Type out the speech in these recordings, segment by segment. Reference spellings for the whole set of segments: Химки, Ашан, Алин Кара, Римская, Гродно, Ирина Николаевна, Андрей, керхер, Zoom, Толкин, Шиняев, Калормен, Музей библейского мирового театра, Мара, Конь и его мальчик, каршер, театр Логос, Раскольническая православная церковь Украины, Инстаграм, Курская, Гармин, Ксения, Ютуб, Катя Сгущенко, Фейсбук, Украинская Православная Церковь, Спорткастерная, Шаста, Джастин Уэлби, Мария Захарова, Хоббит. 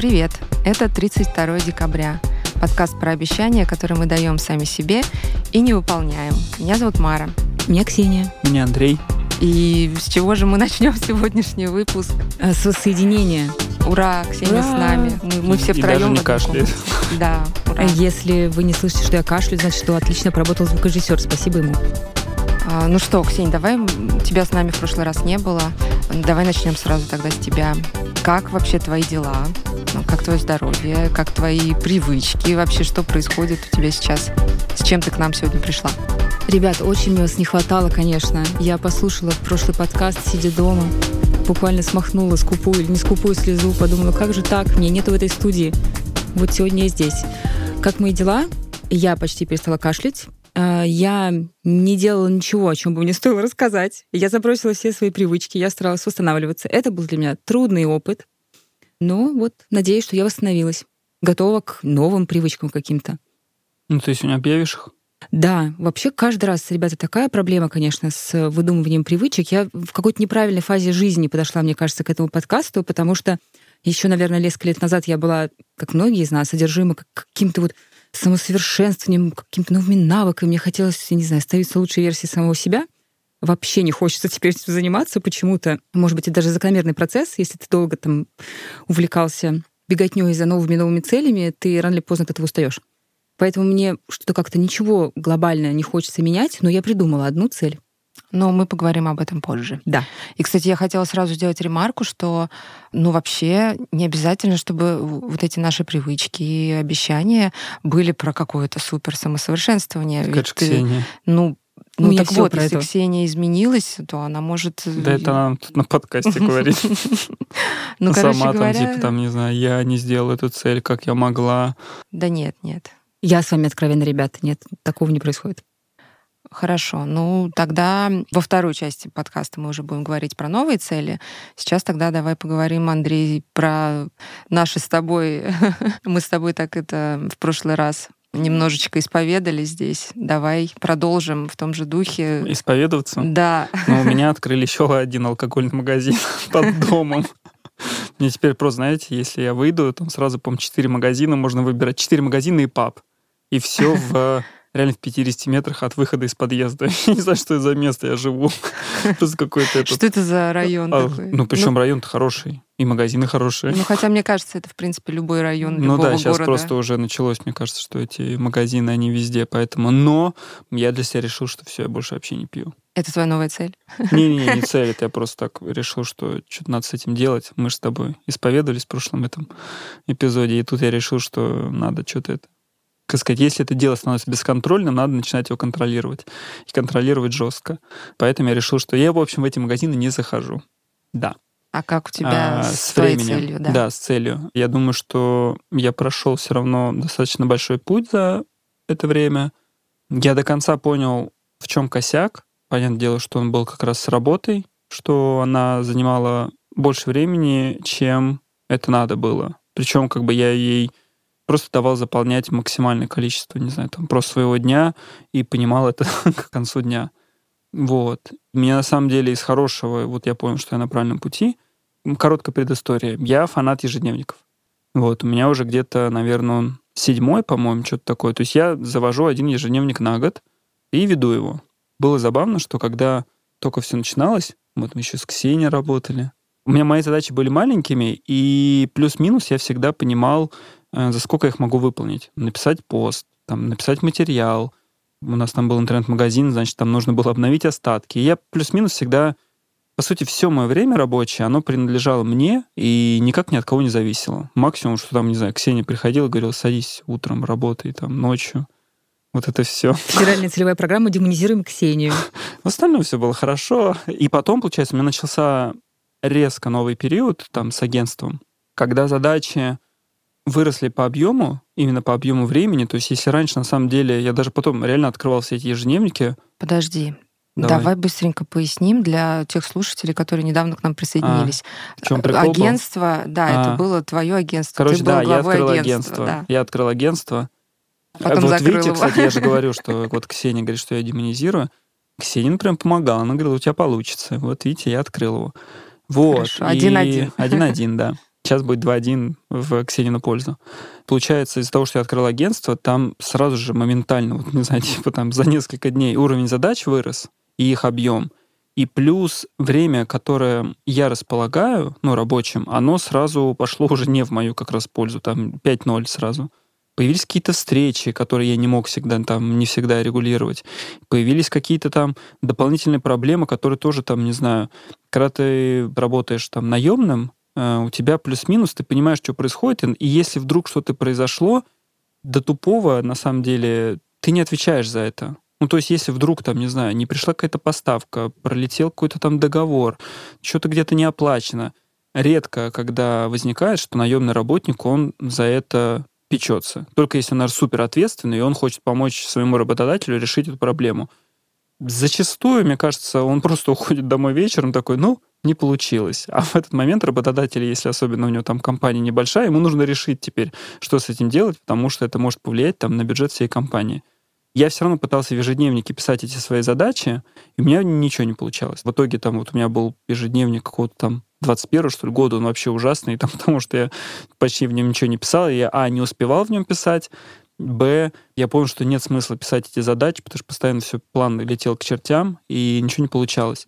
Привет! Это 32 декабря. Подкаст про обещания, которые мы даем сами себе и не выполняем. Меня зовут Мара. Меня Ксения. Меня Андрей. И с чего же мы начнем сегодняшний выпуск? С воссоединения. Ура, Ксения с нами. Мы все втроем. И даже не кашляет. Да, ура. Если вы не слышите, что я кашлю, значит, что отлично поработал звукорежиссер. Спасибо ему. Ну что, Ксения, давай, тебя с нами в прошлый раз не было. Давай начнем сразу тогда с тебя. Как вообще твои дела? Как твое здоровье? Как твои привычки? Вообще, что происходит у тебя сейчас? С чем ты к нам сегодня пришла? Ребят, очень мне вас не хватало, конечно. Я послушала прошлый подкаст, сидя дома. Буквально смахнула скупую или не скупую слезу. Подумала, как же так? Меня нету в этой студии. Вот сегодня я здесь. Как мои дела? Я почти перестала кашлять. Я не делала ничего, о чем бы мне стоило рассказать. Я забросила все свои привычки, я старалась восстанавливаться. Это был для меня трудный опыт. Но вот надеюсь, что я восстановилась. Готова к новым привычкам каким-то. Ну, ты сегодня объявишь их? Да, вообще каждый раз, ребята, такая проблема, конечно, с выдумыванием привычек. Я в какой-то неправильной фазе жизни подошла, мне кажется, к этому подкасту, потому что еще, наверное, несколько лет назад я была, как многие из нас, одержима каким-то вот самосовершенствованием, какими-то новыми навыками. Мне хотелось, не знаю, становиться лучшей версией самого себя. Вообще не хочется теперь этим заниматься почему-то. Может быть, это даже закономерный процесс. Если ты долго там увлекался беготнёй за новыми целями, ты рано или поздно от этого устаешь. Поэтому мне что-то как-то ничего глобальное не хочется менять, но я придумала одну цель. Но мы поговорим об этом позже. Да. И, кстати, я хотела сразу сделать ремарку, что, вообще не обязательно, чтобы вот эти наши привычки и обещания были про какое-то супер самосовершенствование. Ведь же Ксения. Ну так вот, если это. Ксения изменилась, то она может... Да это она тут на подкасте говорит. Ну, сама там, типа, там, не знаю, я не сделала эту цель, как я могла. Да нет. Я с вами откровенно, ребята, нет, такого не происходит. Хорошо. Тогда во второй части подкаста мы уже будем говорить про новые цели. Сейчас тогда давай поговорим, Андрей, про наши с тобой... Мы с тобой так это в прошлый раз немножечко исповедали здесь. Давай продолжим в том же духе. Исповедоваться? Да. У меня открыли еще один алкогольный магазин под домом. Мне теперь просто, знаете, если я выйду, там сразу, по-моему, 4 магазина, можно выбирать 4 магазина и паб. И все реально в 50 метрах от выхода из подъезда. Я не знаю, что это за место, я живу. Просто какой-то этот... Что это за район такой? Причем район-то хороший, и магазины хорошие. Хотя, мне кажется, это, в принципе, любой район любого города. Сейчас просто уже началось, мне кажется, что эти магазины, они везде, поэтому... Но я для себя решил, что все, я больше вообще не пью. Это твоя новая цель? Не-не-не, не цель. Это я просто так решил, что что-то надо с этим делать. Мы же с тобой исповедовались в прошлом этом эпизоде, и тут я решил, что надо что-то это... Как сказать, если это дело становится бесконтрольным, надо начинать его контролировать. И контролировать жестко. Поэтому я решил, что я, в общем, в эти магазины не захожу. Да. А как у тебя с твоей целью? Да? Да, с целью. Я думаю, что я прошел все равно достаточно большой путь за это время. Я до конца понял, в чем косяк. Понятное дело, что он был как раз с работой, что она занимала больше времени, чем это надо было. Причем как бы я ей... просто давал заполнять максимальное количество, не знаю, там, просто своего дня, и понимал это к концу дня. Вот. Меня, на самом деле, из хорошего, вот я понял, что я на правильном пути. Короткая предыстория. Я фанат ежедневников. Вот. У меня уже где-то, наверное, 7-й, по-моему, что-то такое. То есть я завожу один ежедневник на год и веду его. Было забавно, что когда только все начиналось, вот мы еще с Ксенией работали, у меня мои задачи были маленькими, и плюс-минус я всегда понимал, за сколько я их могу выполнить. Написать пост, там, написать материал. У нас там был интернет-магазин, значит, там нужно было обновить остатки. И я плюс-минус всегда... По сути, все мое время рабочее, оно принадлежало мне и никак ни от кого не зависело. Максимум, что там, не знаю, Ксения приходила, говорила, садись утром, работай, там, ночью. Вот это все. Федеральная целевая программа «Демонизируем Ксению». В остальном все было хорошо. И потом, получается, у меня начался резко новый период там с агентством, когда задачи выросли по объему, именно по объему времени. То есть если раньше, на самом деле, я даже потом реально открывал все эти ежедневники. Подожди. Давай быстренько поясним для тех слушателей, которые недавно к нам присоединились. В чем прикол? Агентство, да, это было твое агентство. Короче, ты был главой агентства. Да. Я открыл агентство. Потом вот видите, его. Кстати, я же говорю, что вот Ксения говорит, что я демонизирую. Ксения прям помогала. Она говорила, у тебя получится. Вот видите, я открыл его. Вот. Хорошо. 1-1. 1-1, да. сейчас будет 2:1 в Ксенину пользу. Получается, из-за того, что я открыл агентство, там сразу же моментально, вот, не знаю, типа там за несколько дней уровень задач вырос и их объем. И плюс время, которое я располагаю, ну, рабочим, оно сразу пошло уже не в мою как раз пользу, там 5-0 сразу. Появились какие-то встречи, которые я не мог всегда, там, не всегда регулировать. Появились какие-то там дополнительные проблемы, которые тоже там, не знаю, когда ты работаешь там наемным, у тебя плюс-минус, ты понимаешь, что происходит, и если вдруг что-то произошло, до тупого, на самом деле, ты не отвечаешь за это. Ну, то есть если вдруг там, не знаю, не пришла какая-то поставка, пролетел какой-то там договор, что-то где-то не оплачено. Редко, когда возникает, что наемный работник, он за это... печется. Только если он супер ответственный, и он хочет помочь своему работодателю решить эту проблему. Зачастую, мне кажется, он просто уходит домой вечером, такой, ну, не получилось. А в этот момент работодатель, если особенно у него там компания небольшая, ему нужно решить теперь, что с этим делать, потому что это может повлиять там на бюджет всей компании. Я все равно пытался в ежедневнике писать эти свои задачи, и у меня ничего не получалось. В итоге там вот у меня был ежедневник какого-то там 21-го, что ли, года, он вообще ужасный, там, потому что я почти в нем ничего не писал, я, не успевал в нем писать, б, я понял, что нет смысла писать эти задачи, потому что постоянно все план летел к чертям, и ничего не получалось.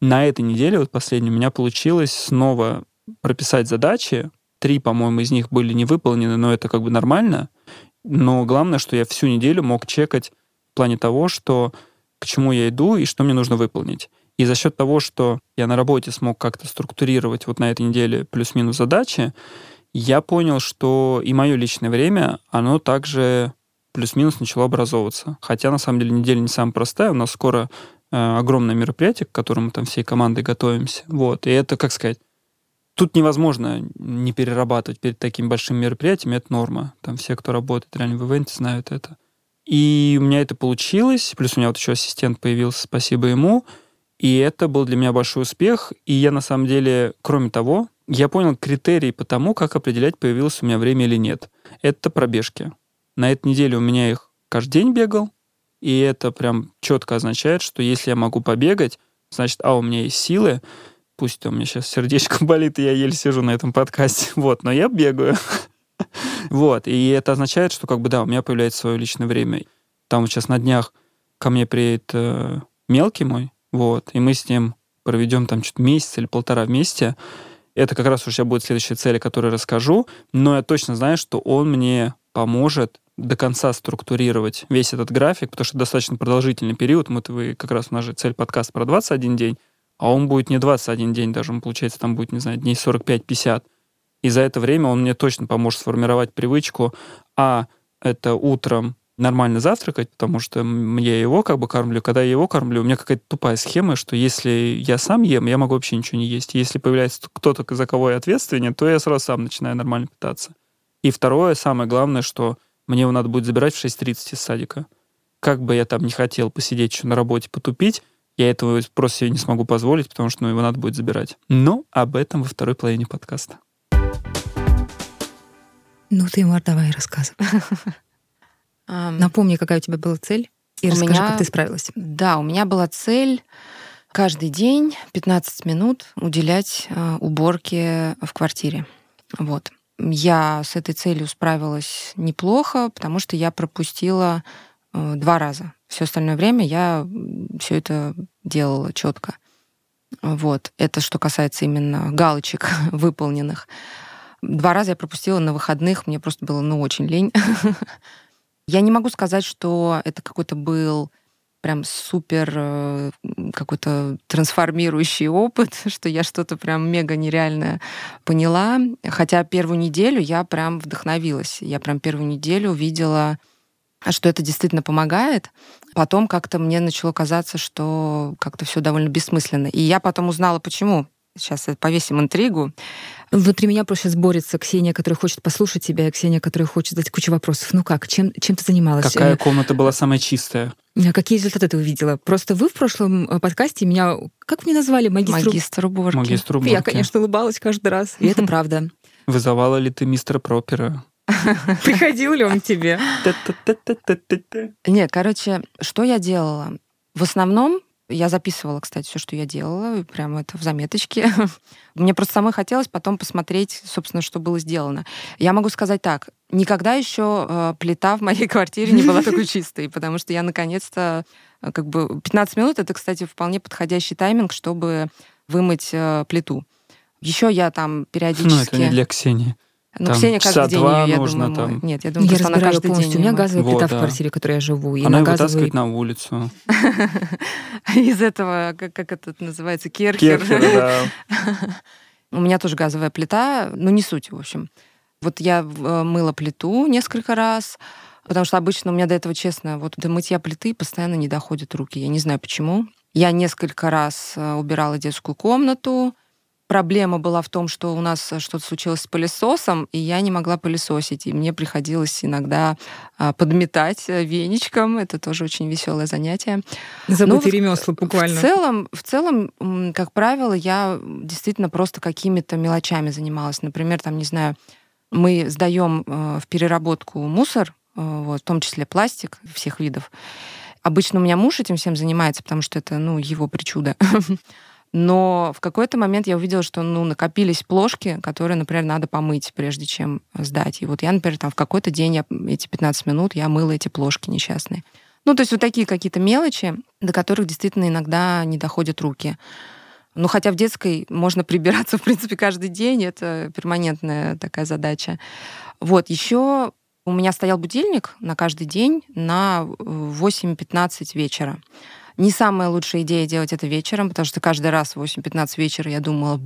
На этой неделе, вот последней, у меня получилось снова прописать задачи, 3, по-моему, из них были не выполнены, но это как бы нормально, но главное, что я всю неделю мог чекать в плане того, что к чему я иду и что мне нужно выполнить. И за счет того, что я на работе смог как-то структурировать вот на этой неделе плюс-минус задачи, я понял, что и мое личное время, оно также плюс-минус начало образовываться. Хотя, на самом деле, неделя не самая простая. У нас скоро огромное мероприятие, к которому там всей командой готовимся. Вот. И это, как сказать, тут невозможно не перерабатывать перед такими большими мероприятиями. Это норма. Там все, кто работает реально в ивенте, знают это. И у меня это получилось. Плюс у меня вот еще ассистент появился, спасибо ему. И это был для меня большой успех. И я, на самом деле, кроме того, я понял критерии по тому, как определять, появилось у меня время или нет. Это пробежки. На этой неделе у меня их каждый день бегал. И это прям четко означает, что если я могу побегать, значит, у меня есть силы. Пусть у меня сейчас сердечко болит, и я еле сижу на этом подкасте. Вот, но я бегаю. Вот, и это означает, что как бы да, у меня появляется свое личное время. Там сейчас на днях ко мне приедет мелкий мой, вот, и мы с ним проведем там что-то месяц или полтора вместе. Это как раз у тебя будет следующая цель, о которой расскажу. Но я точно знаю, что он мне поможет до конца структурировать весь этот график, потому что достаточно продолжительный период. Мы как раз у нас же цель подкаста про 21 день, а он будет не 21 день даже, он, получается, там будет, не знаю, дней 45-50. И за это время он мне точно поможет сформировать привычку, это утром нормально завтракать, потому что я его как бы кормлю. Когда я его кормлю, у меня какая-то тупая схема, что если я сам ем, я могу вообще ничего не есть. Если появляется кто-то, за кого я ответственен, то я сразу сам начинаю нормально питаться. И второе, самое главное, что мне его надо будет забирать в 6:30 из садика. Как бы я там не хотел посидеть еще на работе, потупить, я этого просто себе не смогу позволить, потому что его надо будет забирать. Но об этом во второй половине подкаста. Ну ты, Мар, давай рассказывай. Напомни, какая у тебя была цель, и расскажи, как ты справилась. Да, у меня была цель каждый день 15 минут уделять уборке в квартире. Вот. Я с этой целью справилась неплохо, потому что я пропустила 2 раза. Все остальное время я все это делала четко. Вот. Это что касается именно галочек выполненных. 2 раза я пропустила на выходных, мне просто было, очень лень. Я не могу сказать, что это какой-то был прям супер какой-то трансформирующий опыт, что я что-то прям мега нереальное поняла. Хотя первую неделю я прям вдохновилась. Я прям первую неделю увидела, что это действительно помогает. Потом как-то мне начало казаться, что как-то все довольно бессмысленно. И я потом узнала, почему. Сейчас повесим интригу. Внутри меня просто сейчас борется Ксения, которая хочет послушать тебя, и Ксения, которая хочет задать кучу вопросов. Ну как, чем ты занималась? Какая комната была самая чистая? Какие результаты ты увидела? Просто вы в прошлом подкасте меня... Как вы меня назвали? Магистр уборки. Магистр уборки. Я, конечно, улыбалась каждый раз. И это правда. Вызывала ли ты мистера Пропера? Приходил ли он к тебе? Нет, короче, что я делала? В основном Я записывала, кстати, все, что я делала, прямо это в заметочке. Мне просто самой хотелось потом посмотреть, собственно, что было сделано. Я могу сказать так, никогда еще плита в моей квартире не была такой чистой, потому что я наконец-то, 15 минут, это, кстати, вполне подходящий тайминг, чтобы вымыть плиту. Еще я там периодически... Ну, это не для Ксении. Ну, Ксения каждый день её, я думаю, там... Нет, я думаю, что она каждый полностью. День. У меня газовая плита в квартире, в которой я живу. И она вытаскивает на улицу. Из этого, как это называется, керхер. Керхер, да. У меня тоже газовая плита, но не суть, в общем. Вот я мыла плиту несколько раз, потому что обычно у меня до этого, честно, вот до мытья плиты постоянно не доходят руки. Я не знаю, почему. Я несколько раз убирала детскую комнату. Проблема была в том, что у нас что-то случилось с пылесосом, и я не могла пылесосить. И мне приходилось иногда подметать веничком. Это тоже очень веселое занятие. Забытые ремесла буквально. В целом, как правило, я действительно просто какими-то мелочами занималась. Например, там, не знаю, мы сдаем в переработку мусор, вот, в том числе пластик всех видов. Обычно у меня муж этим всем занимается, потому что это, его причуда. Но в какой-то момент я увидела, что, накопились плошки, которые, например, надо помыть, прежде чем сдать. И вот я, например, там в какой-то день, эти 15 минут, я мыла эти плошки несчастные. То есть вот такие какие-то мелочи, до которых действительно иногда не доходят руки. Хотя в детской можно прибираться, в принципе, каждый день. Это перманентная такая задача. Вот, еще у меня стоял будильник на каждый день на 8:15 вечера. Не самая лучшая идея делать это вечером, потому что каждый раз в 8:15 вечера я думала,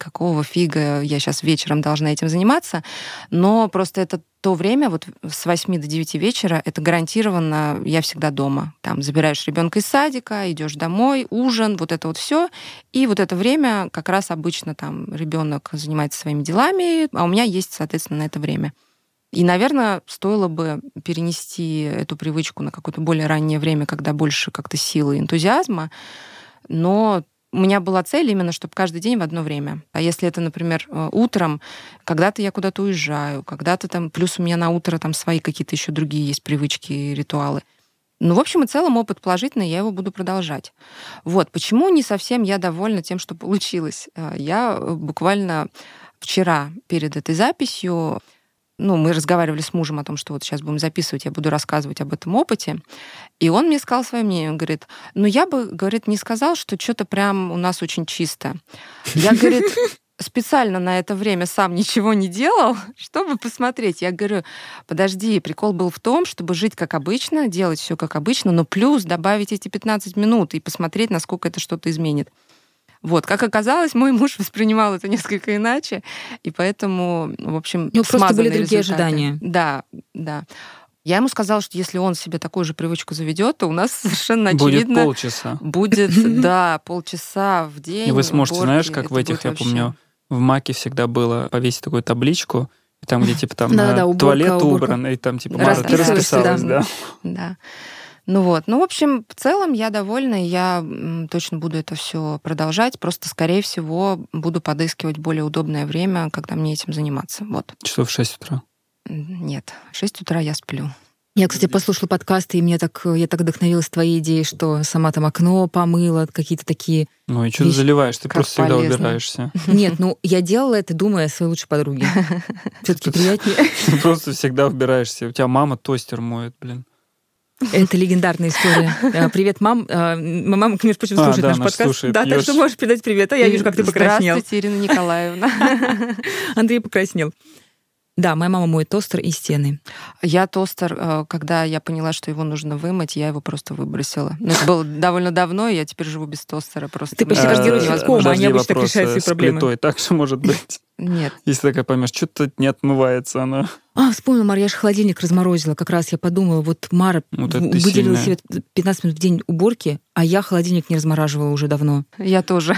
какого фига я сейчас вечером должна этим заниматься. Но просто это то время, вот с 8 до 9 вечера, это гарантированно я всегда дома. Там забираешь ребенка из садика, идешь домой, ужин, вот это вот все. И вот это время как раз обычно там ребенок занимается своими делами, а у меня есть, соответственно, на это время. И, наверное, стоило бы перенести эту привычку на какое-то более раннее время, когда больше как-то силы и энтузиазма. Но у меня была цель именно, чтобы каждый день в одно время. А если это, например, утром, когда-то я куда-то уезжаю, когда-то там... Плюс у меня на утро там свои какие-то еще другие есть привычки и ритуалы. В общем и целом, опыт положительный, я его буду продолжать. Вот, почему не совсем я довольна тем, что получилось? Я буквально вчера перед этой записью... мы разговаривали с мужем о том, что вот сейчас будем записывать, я буду рассказывать об этом опыте. И он мне сказал свое мнение. Он говорит, я бы, говорит, не сказал, что что-то прям у нас очень чисто. Я, говорит, специально на это время сам ничего не делал, чтобы посмотреть. Я говорю, подожди, прикол был в том, чтобы жить как обычно, делать все как обычно, но плюс добавить эти 15 минут и посмотреть, насколько это что-то изменит. Вот, как оказалось, мой муж воспринимал это несколько иначе, и поэтому, в общем, просто были другие результаты. Ожидания. Да. Я ему сказала, что если он себе такую же привычку заведет, то у нас совершенно очевидно... Будет полчаса. Будет, да, полчаса в день. И вы сможете, уборки, знаешь, как в этих, я помню, в Маке всегда было повесить такую табличку, и там, где, типа, там туалет убран, и там, типа, Мара, ты расписалась, да. В общем, в целом я довольна, и я точно буду это все продолжать. Просто, скорее всего, буду подыскивать более удобное время, когда мне этим заниматься. Вот. Часов 6 утра? Нет, 6 утра я сплю. Я, кстати, послушала подкасты, и я так вдохновилась твоей идеей, что сама там окно помыла, какие-то такие... и что ты заливаешь? Ты просто всегда убираешься. Нет, я делала это, думая о своей лучшей подруге. Все-таки приятнее. Ты просто всегда убираешься. У тебя мама тостер моет, блин. Это легендарная история. Привет, мам. Мама, между прочим, слушает наш подкаст. Слушает, так что можешь передать привет. Я вижу, как ты покраснел. Здравствуйте, Ирина Николаевна. Андрей покраснел. Да, моя мама моет тостер и стены. Я тостер, когда я поняла, что его нужно вымыть, я его просто выбросила. Это было довольно давно, и я теперь живу без тостера. Просто ты почти каждый раз делаешь кома, они обычно так решают свои проблемы. С плитой так же может быть? Нет. Если такая поймешь, что-то не отмывается она. Вспомнила, Мара, я же холодильник разморозила. Как раз я подумала, вот Мара выделила себе 15 минут в день уборки, а я холодильник не размораживала уже давно. Я тоже.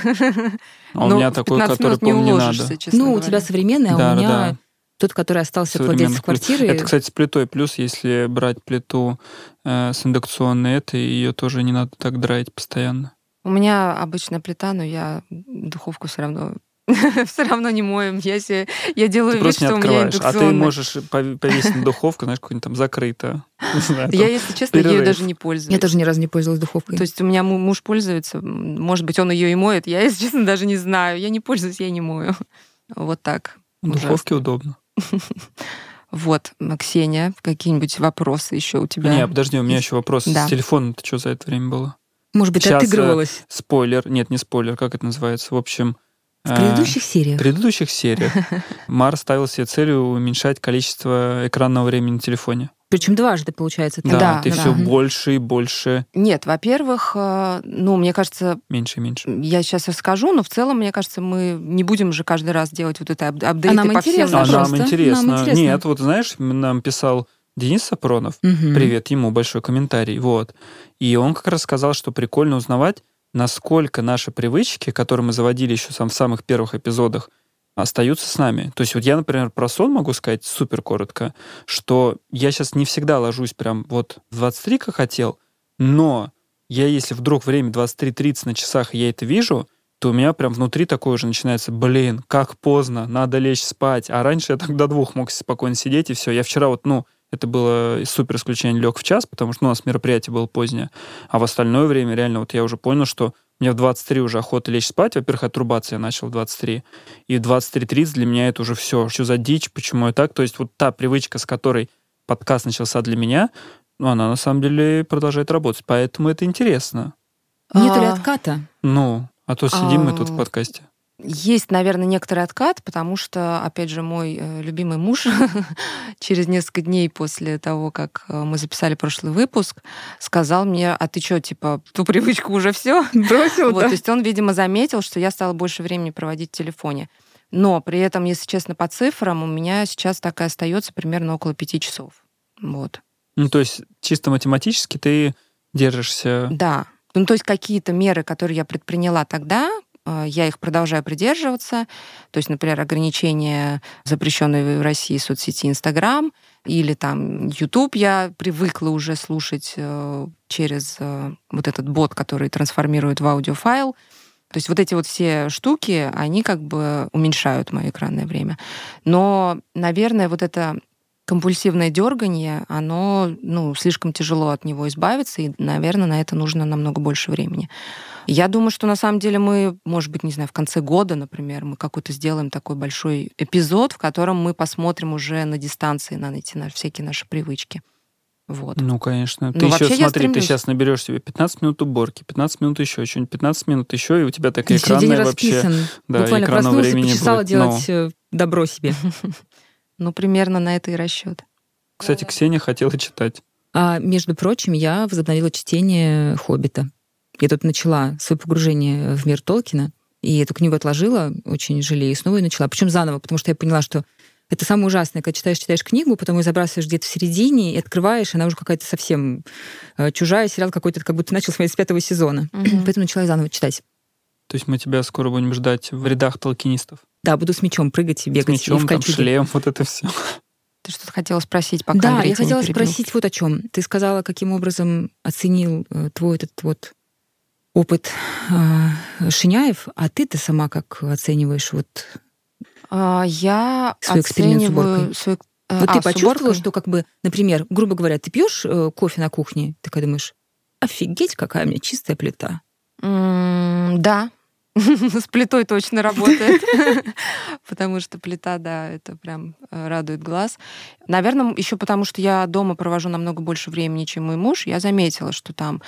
А у меня такой, который, помню, не надо. У тебя современный, а у меня... Тот, который остался владельцем квартиры. Это, кстати, с плитой. Плюс, если брать плиту с индукционной, ее тоже не надо так драить постоянно. У меня обычная плита, но я духовку все равно Все равно не моем. Я делаю вид, что у меня индукционная. А ты можешь повесить на духовку, знаешь, какую-нибудь там закрытую. Я, если честно, ею даже не пользуюсь. Я тоже ни разу не пользовалась духовкой. То есть у меня муж пользуется, может быть, он ее и моет. Я, если честно, даже не знаю. Я не пользуюсь, я не мою. Вот так. В духовке удобно. Вот, Ксения, какие-нибудь вопросы еще у тебя? Нет, подожди, у меня еще вопрос. С телефона-то что за это время было? Может быть, отыгрывалась? Спойлер. Нет, не спойлер, как это называется? В общем... В предыдущих сериях? В предыдущих сериях Мара ставила себе целью уменьшать количество экранного времени на телефоне. Причем дважды, получается. Да, да, ты все больше и больше. Нет, во-первых, ну, мне кажется... Меньше и меньше. Я сейчас расскажу, но в целом, мне кажется, мы не будем же каждый раз делать вот это апдейты по всем. Нам интересно. Нет, вот знаешь, нам писал Денис Сапронов. Привет ему, большой комментарий. Вот. И он как раз сказал, что прикольно узнавать, насколько наши привычки, которые мы заводили еще в самых первых эпизодах, остаются с нами. То есть вот я, например, про сон могу сказать супер коротко, что я сейчас не всегда ложусь прям вот в 23, как хотел, но я, если вдруг время 23:30 на часах, и я это вижу, то у меня прям внутри такое уже начинается: блин, как поздно, надо лечь спать. А раньше я так до 2 мог спокойно сидеть, и все. Я вчера вот, это было супер исключение, лег в час, потому что у нас мероприятие было позднее. А в остальное время реально вот я уже понял, что мне в 23 уже охота лечь спать. Во-первых, отрубаться я начал в 23. И в 23:30 для меня это уже все. Что за дичь, почему я так? То есть вот та привычка, с которой подкаст начался для меня, она на самом деле продолжает работать. Поэтому это интересно. Нет ли отката? А то сидим мы тут в подкасте. Есть, наверное, некоторый откат, потому что, опять же, мой любимый муж через несколько дней после того, как мы записали прошлый выпуск, сказал мне: а ты что, ту привычку уже все бросил? Вот, да? То есть он, видимо, заметил, что я стала больше времени проводить в телефоне. Но при этом, если честно, по цифрам у меня сейчас так и остается примерно около 5 часов. Вот. То есть чисто математически ты держишься... Да. То есть какие-то меры, которые я предприняла тогда... Я их продолжаю придерживаться. То есть, например, ограничение запрещенной в России соцсети Инстаграм или там Ютуб. Я привыкла уже слушать через вот этот бот, который трансформирует в аудиофайл. То есть вот эти вот все штуки, они как бы уменьшают мое экранное время. Но, наверное, вот это компульсивное дерганье, оно, слишком тяжело от него избавиться, и, наверное, на это нужно намного больше времени. Я думаю, что на самом деле мы, может быть, не знаю, в конце года, например, мы какой-то сделаем такой большой эпизод, в котором мы посмотрим уже на дистанции, на эти всякие наши привычки. Вот. Конечно. Ты еще, смотри, ты сейчас наберешь себе 15 минут уборки, 15 минут еще что-нибудь, 15 минут еще, и у тебя такая экранная вообще... Да, буквально проснулась и почесала делать добро себе. Примерно на это и расчет. Кстати, Ксения хотела читать. А, между прочим, я возобновила чтение «Хоббита». Я тут начала свое погружение в мир Толкина, и эту книгу отложила, очень жалею, и снова ее начала. Причем заново, потому что я поняла, что это самое ужасное, когда читаешь книгу, потом ее забрасываешь где-то в середине и открываешь, она уже какая-то совсем чужая, сериал какой-то, как будто начал смотреть с 5-го сезона. Поэтому начала заново читать. То есть мы тебя скоро будем ждать в рядах толкинистов? Да, буду с мечом прыгать и бегать. С мечом, там шлем, вот это все. Ты что-то хотела спросить, пока Андрей тебя не перебил. Да, я хотела спросить вот о чем. Ты сказала, каким образом оценил твой этот вот опыт Шиняев, а ты-то сама как оцениваешь вот свой эксперимент с уборкой? Вот ты почувствовала, что как бы, например, грубо говоря, ты пьешь кофе на кухне, ты когда думаешь: офигеть, какая у меня чистая плита. Да, с плитой точно работает, потому что плита, да, это прям радует глаз. Наверное, еще потому, что я дома провожу намного больше времени, чем мой муж, я заметила, что там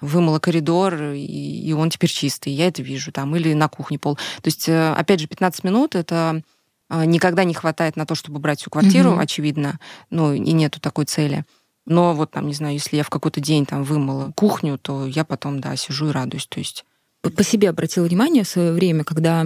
вымыла коридор, и он теперь чистый, я это вижу, там, или на кухне пол. То есть, опять же, 15 минут — это никогда не хватает на то, чтобы брать всю квартиру, очевидно, и нету такой цели. Но вот там, не знаю, если я в какой-то день там вымыла кухню, то я потом, да, сижу и радуюсь. То есть... По себе обратила внимание в свое время, когда,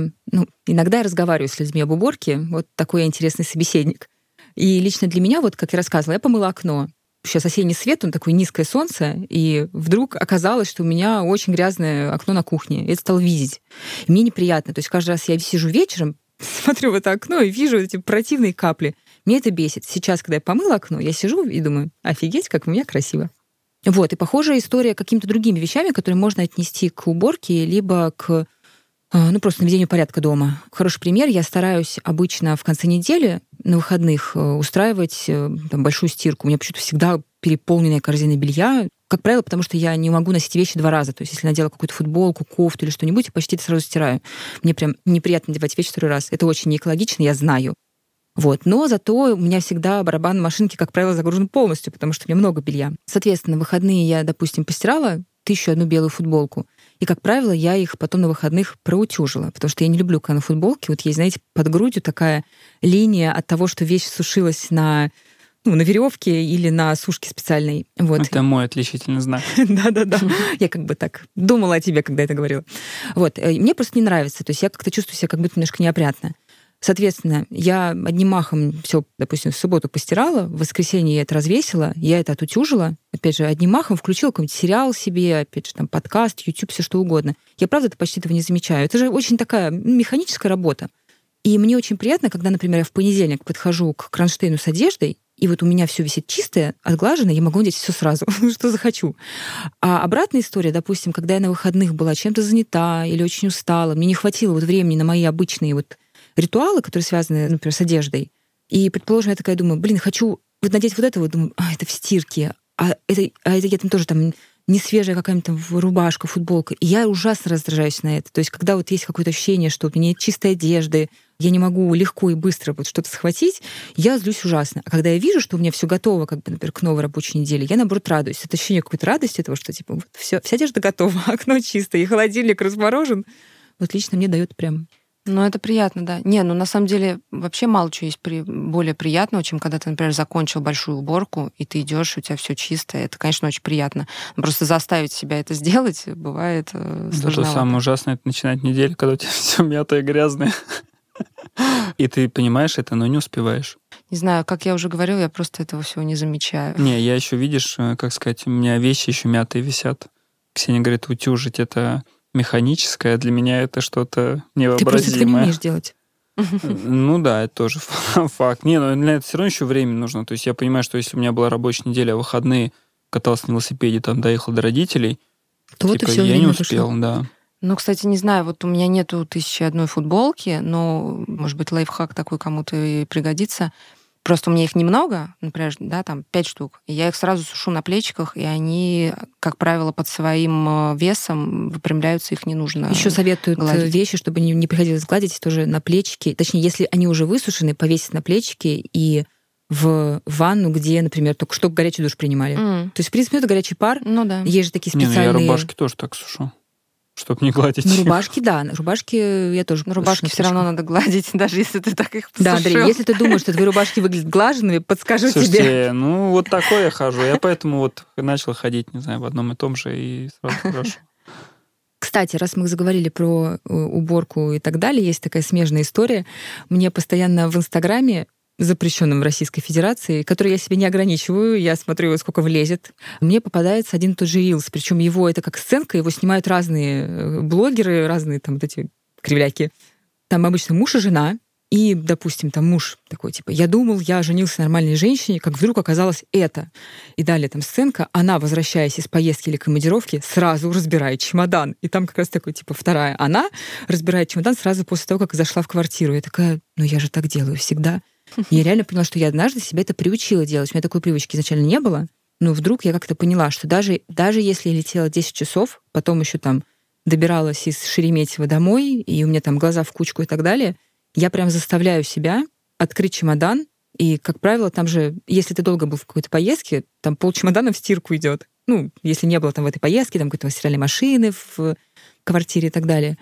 иногда я разговариваю с людьми об уборке, вот такой я интересный собеседник. И лично для меня, вот как я рассказывала, я помыла окно. Сейчас осенний свет, он такой, низкое солнце, и вдруг оказалось, что у меня очень грязное окно на кухне. Я это стала видеть. И мне неприятно. То есть каждый раз я сижу вечером, смотрю в это окно и вижу эти противные капли. Мне это бесит. Сейчас, когда я помыла окно, я сижу и думаю: офигеть, как у меня красиво. Вот, и похожая история какими-то другими вещами, которые можно отнести к уборке, либо к ну, просто наведению порядка дома. Хороший пример. Я стараюсь обычно в конце недели на выходных устраивать там, большую стирку. У меня почему-то всегда переполненная корзина белья. Как правило, потому что я не могу носить вещи два раза. То есть если надела какую-то футболку, кофту или что-нибудь, я почти это сразу стираю. Мне прям неприятно надевать вещи второй раз. Это очень неэкологично, я знаю. Вот. Но зато у меня всегда барабан машинки, как правило, загружен полностью, потому что у меня много белья. Соответственно, в выходные я, допустим, постирала 1001 белую футболку. И, как правило, я их потом на выходных проутюжила, потому что я не люблю, когда на футболке вот есть, знаете, под грудью такая линия от того, что вещь сушилась на веревке или на сушке специальной. Вот. Это мой отличительный знак. Да-да-да. Я как бы так думала о тебе, когда это говорила. Вот. Мне просто не нравится. То есть я как-то чувствую себя как будто немножко неопрятно. Соответственно, я одним махом все, допустим, в субботу постирала, в воскресенье я это развесила, я это отутюжила, опять же, одним махом включила какой-нибудь сериал себе, опять же, там, подкаст, YouTube, все что угодно. Я, правда, это почти этого не замечаю. Это же очень такая механическая работа. И мне очень приятно, когда, например, я в понедельник подхожу к кронштейну с одеждой, и вот у меня все висит чистое, отглаженное, я могу надеть все сразу, что захочу. А обратная история, допустим, когда я на выходных была чем-то занята или очень устала, мне не хватило вот времени на мои обычные вот ритуалы, которые связаны, например, с одеждой. И, предположим, я такая думаю, хочу вот надеть вот это, вот думаю, это в стирке, а это я там тоже там не свежая какая-нибудь там рубашка, футболка. И я ужасно раздражаюсь на это. То есть когда вот есть какое-то ощущение, что у меня нет чистой одежды, я не могу легко и быстро вот что-то схватить, я злюсь ужасно. А когда я вижу, что у меня все готово, как бы, например, к новой рабочей неделе, я, наоборот, радуюсь. Это ощущение какой-то радости того, что, типа, вот всё, вся одежда готова, окно чистое, и холодильник разморожен. Вот лично мне дает прям... Ну, это приятно, да. Не, на самом деле вообще мало чего есть более приятного, чем когда ты, например, закончил большую уборку, и ты идешь, у тебя все чисто. Это, конечно, очень приятно. Но просто заставить себя это сделать бывает сложновато. Да, самое ужасное — это начинать неделю, когда у тебя все мятое и грязное. И ты понимаешь это, но не успеваешь. Не знаю, как я уже говорила, я просто этого всего не замечаю. Не, я еще, видишь, как сказать, у меня вещи еще мятые висят. Ксения говорит, утюжить — это... механическое, для меня это что-то невообразимое. Ты просто не умеешь делать. Ну да, это тоже факт. Не, но для этого все равно еще время нужно. То есть я понимаю, что если у меня была рабочая неделя, а выходные катался на велосипеде, там доехал до родителей, то типа, вот я не успел, да. Ну, кстати, не знаю, вот у меня нету 1001 футболки, но, может быть, лайфхак такой кому-то и пригодится. Просто у меня их немного, например, да, там 5 штук, и я их сразу сушу на плечиках, и они, как правило, под своим весом выпрямляются, их не нужно гладить. Еще советуют вещи, чтобы не приходилось гладить, тоже на плечики. Точнее, если они уже высушены, повесить на плечики и в ванну, где, например, только что горячий душ принимали. То есть, в принципе, это горячий пар. Ну да. Есть же такие специальные... Я рубашки тоже так сушу, чтобы не гладить. Ну, рубашки, да. Рубашки я тоже... Рубашки все равно надо гладить, даже если ты так их посушил. Да, Андрей, если ты думаешь, что твои рубашки выглядят глаженными, подскажу тебе. Слушайте, вот такое я хожу. Я поэтому вот начала ходить, не знаю, в одном и том же, и сразу хорошо. Кстати, раз мы заговорили про уборку и так далее, есть такая смежная история. Мне постоянно в Инстаграме, запрещенном в Российской Федерации, который я себе не ограничиваю, я смотрю его, сколько влезет. Мне попадается один и тот же рилс, причем его это как сценка, его снимают разные блогеры, разные там вот эти кривляки. Там обычно муж и жена, и, допустим, там муж такой, типа, я думал, я женился на нормальной женщине, как вдруг оказалось это. И далее там сценка, она, возвращаясь из поездки или командировки, сразу разбирает чемодан. И там как раз такой, типа, вторая, она разбирает чемодан сразу после того, как зашла в квартиру. Я такая, я же так делаю всегда. И я реально поняла, что я однажды себя это приучила делать. У меня такой привычки изначально не было. Но вдруг я как-то поняла, что даже если я летела 10 часов, потом еще там добиралась из Шереметьево домой, и у меня там глаза в кучку и так далее, я прям заставляю себя открыть чемодан. И, как правило, там же, если ты долго был в какой-то поездке, там полчемодана в стирку идет. Если не было там в этой поездке, там какой-то стиральной машины в квартире и так далее.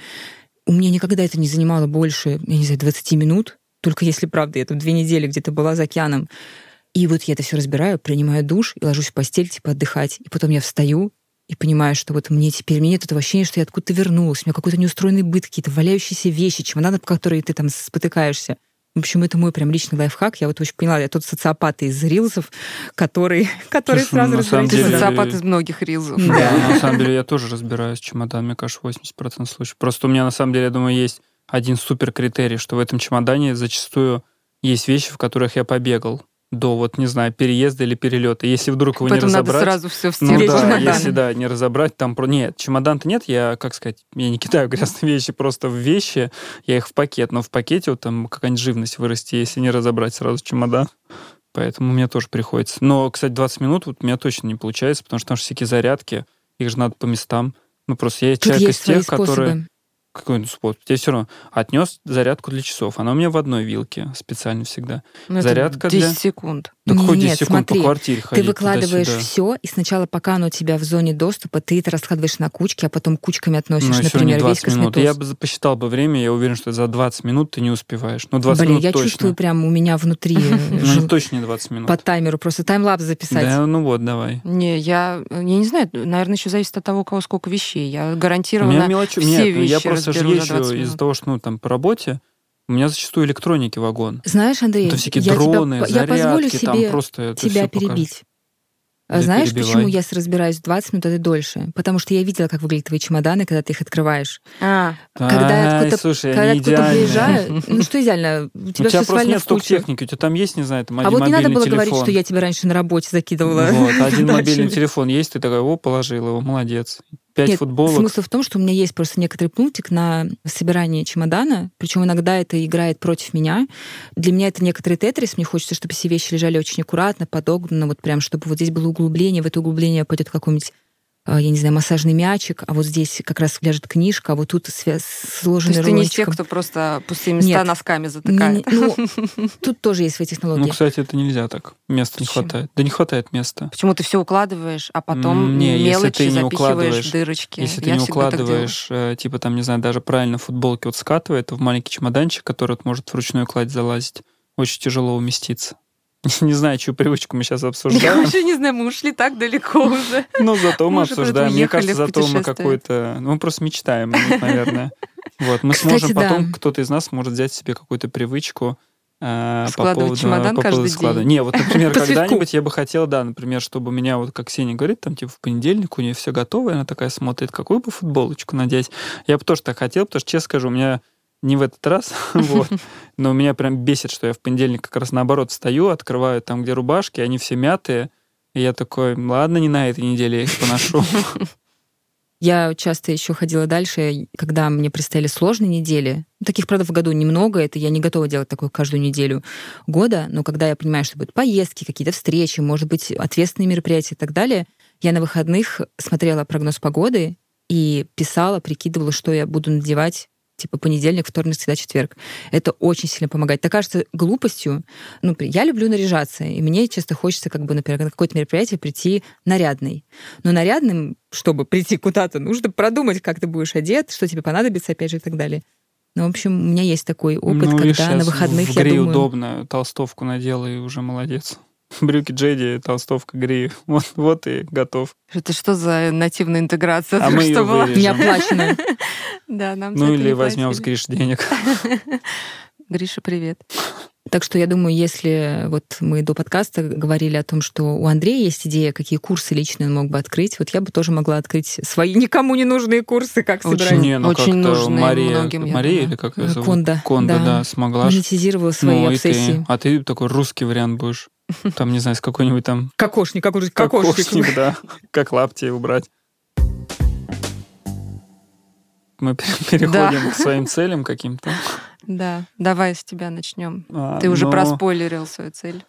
У меня никогда это не занимало больше, 20 минут. Только если, правда, я там 2 недели где-то была за океаном. И вот я это все разбираю, принимаю душ и ложусь в постель, отдыхать. И потом я встаю и понимаю, что вот мне нет этого ощущения, что я откуда-то вернулась. У меня какой-то неустроенный быт, какие-то валяющиеся вещи, чемоданы, по которым ты там спотыкаешься. В общем, это мой прям личный лайфхак. Я вот очень поняла, я тот социопат из рилзов, который сразу разбирается. Ты социопат из многих рилзов. Да, на самом деле я тоже разбираюсь с чемоданами, мне кажется, 80% случаев. Просто у меня, на самом деле, я думаю, есть один супер критерий, что в этом чемодане зачастую есть вещи, в которых я побегал. до, вот не знаю, переезда или перелета. Если вдруг его потом не разобрать... Потом надо сразу все встирать. Ну да, если, да, не разобрать, там... Нет, чемодан-то нет, я, как сказать, я не кидаю грязные вещи просто в вещи, я их в пакет, но в пакете вот там какая-нибудь живность вырасти, если не разобрать сразу чемодан. Поэтому мне тоже приходится. Но, кстати, 20 минут вот у меня точно не получается, потому что там же всякие зарядки, их же надо по местам. Ну, просто я человек из тех, которые... Какой-нибудь способ. Я все равно отнес зарядку для часов. Она у меня в одной вилке специально всегда. Но зарядка 10 для... 10 секунд. Да хоть 10 секунд смотри, по квартире ходить. Ты выкладываешь все, и сначала, пока оно у тебя в зоне доступа, ты это раскладываешь на кучки, а потом кучками относишь, но например, весь косметоз. Я бы посчитал бы время, я уверен, что за 20 минут ты не успеваешь. Ну, 20 минут я точно. Я чувствую прям у меня внутри... Ну, точно не 20 минут. По таймеру, просто таймлапс записать. Да, ну вот, давай. Не, я не знаю, наверное, еще зависит от того, у кого сколько вещей. Я гарантированно все вещи... Сожалею, из-за того, что ну, там по работе, у меня зачастую электроники вагон. Знаешь, Андрей, это всякие дроны, зарядки, там просто... Тебя перебить. Знаешь, почему я разбираюсь в 20 минут, а ты дольше? Потому что я видела, как выглядят твои чемоданы, когда ты их открываешь. Когда откуда-то выезжаю... Ну что идеально? У тебя просто нет столько техники. У тебя там есть, не знаю, там один мобильный телефон. А вот не надо было говорить, что я тебя раньше на работе закидывала. Вот, один мобильный телефон есть, ты такой, о, положил его, молодец. 5 Нет, футболок. Смысл в том, что у меня есть просто некоторый пунктик на собирание чемодана, причем иногда это играет против меня. Для меня это некоторый тетрис, мне хочется, чтобы все вещи лежали очень аккуратно, подогнанно, вот прям, чтобы вот здесь было углубление, в это углубление пойдет какой-нибудь, я не знаю, массажный мячик, а вот здесь как раз ляжет книжка, а вот тут сложенный рулончиком. То есть ты не из тех, кто просто пустые места носками затыкает? Ну, тут тоже есть свои технологии. Ну, кстати, это нельзя так. Места не хватает. Да не хватает места. Почему ты все укладываешь, а потом мелочи запихиваешь, дырочки? Если ты не укладываешь, типа там, не знаю, даже правильно футболки вот скатывает в маленький чемоданчик, который может вручную кладь залазить, очень тяжело уместиться. Не знаю, чью привычку мы сейчас обсуждаем. Я вообще не знаю, мы ушли так далеко уже. Но зато мы обсуждаем. Мне кажется, зато мы какой-то... Мы просто мечтаем, наверное. Вот. Мы сможем потом... Кто-то из нас может взять себе какую-то привычку складывать чемодан каждый день. Не, вот, например, когда-нибудь я бы хотел, да, например, чтобы у меня, вот как Ксения говорит, там, типа, в понедельник у нее все готово, и она такая смотрит, какую бы футболочку надеть. Я бы тоже так хотел, потому что, честно скажу, у меня... Не в этот раз, вот. Но меня прям бесит, что я в понедельник как раз наоборот встаю, открываю там, где рубашки, они все мятые, и я такой, ладно, не на этой неделе я их поношу. Я часто еще ходила дальше, когда мне предстояли сложные недели. Таких, правда, в году немного, это я не готова делать такую каждую неделю года, но когда я понимаю, что будут поездки, какие-то встречи, может быть, ответственные мероприятия и так далее, я на выходных смотрела прогноз погоды и писала, прикидывала, что я буду надевать типа понедельник, вторник, среда, четверг. Это очень сильно помогает. Так кажется глупостью. Ну, я люблю наряжаться, и мне часто хочется, как бы, например, на какое-то мероприятие прийти нарядной. Но нарядным, чтобы прийти куда-то, нужно продумать, как ты будешь одет, что тебе понадобится, опять же, и так далее. Ну, в общем, у меня есть такой опыт, ну, когда на выходных я думаю... удобно. Толстовку надела, и уже молодец. Брюки Джеди, толстовка Гри. Вот, вот и готов. Это что за нативная интеграция? А мы ее вырежем. Неоплаченная. Да, нам ну или возьмем с Гриши денег. Гриша, привет. Так что я думаю, если вот мы до подкаста говорили о том, что у Андрея есть идея, какие курсы личные он мог бы открыть, вот я бы тоже могла открыть свои никому не нужные курсы, как собирать. Очень нужные многим. Мария или как ее зовут? Конда, да, смогла. Монетизировала свои обсессии. А ты такой русский вариант будешь. Там, не знаю, с какой-нибудь там... Кокошник, да. Как лапти убрать. Мы переходим к своим целям каким-то. Да, давай с тебя начнем. Ты уже проспойлерил свою цель.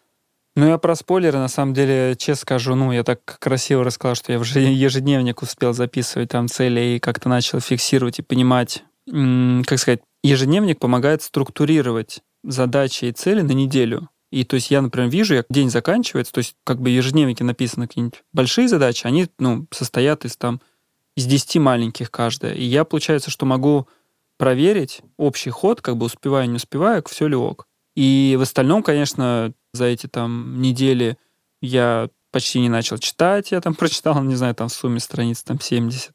Ну, я проспойлерил, на самом деле, честно скажу, ну, я так красиво рассказал, что я уже ежедневник успел записывать там цели и как-то начал фиксировать и понимать, как сказать, ежедневник помогает структурировать задачи и цели на неделю. И то есть я, например, вижу, как день заканчивается, то есть как бы в ежедневнике написаны какие-нибудь большие задачи, они, ну, состоят из там из 10 маленьких каждая. И я, получается, что могу проверить общий ход, как бы успеваю, не успеваю, все ли ок. И в остальном, конечно, за эти там недели я почти не начал читать, я там прочитал, не знаю, там в сумме страниц там 70.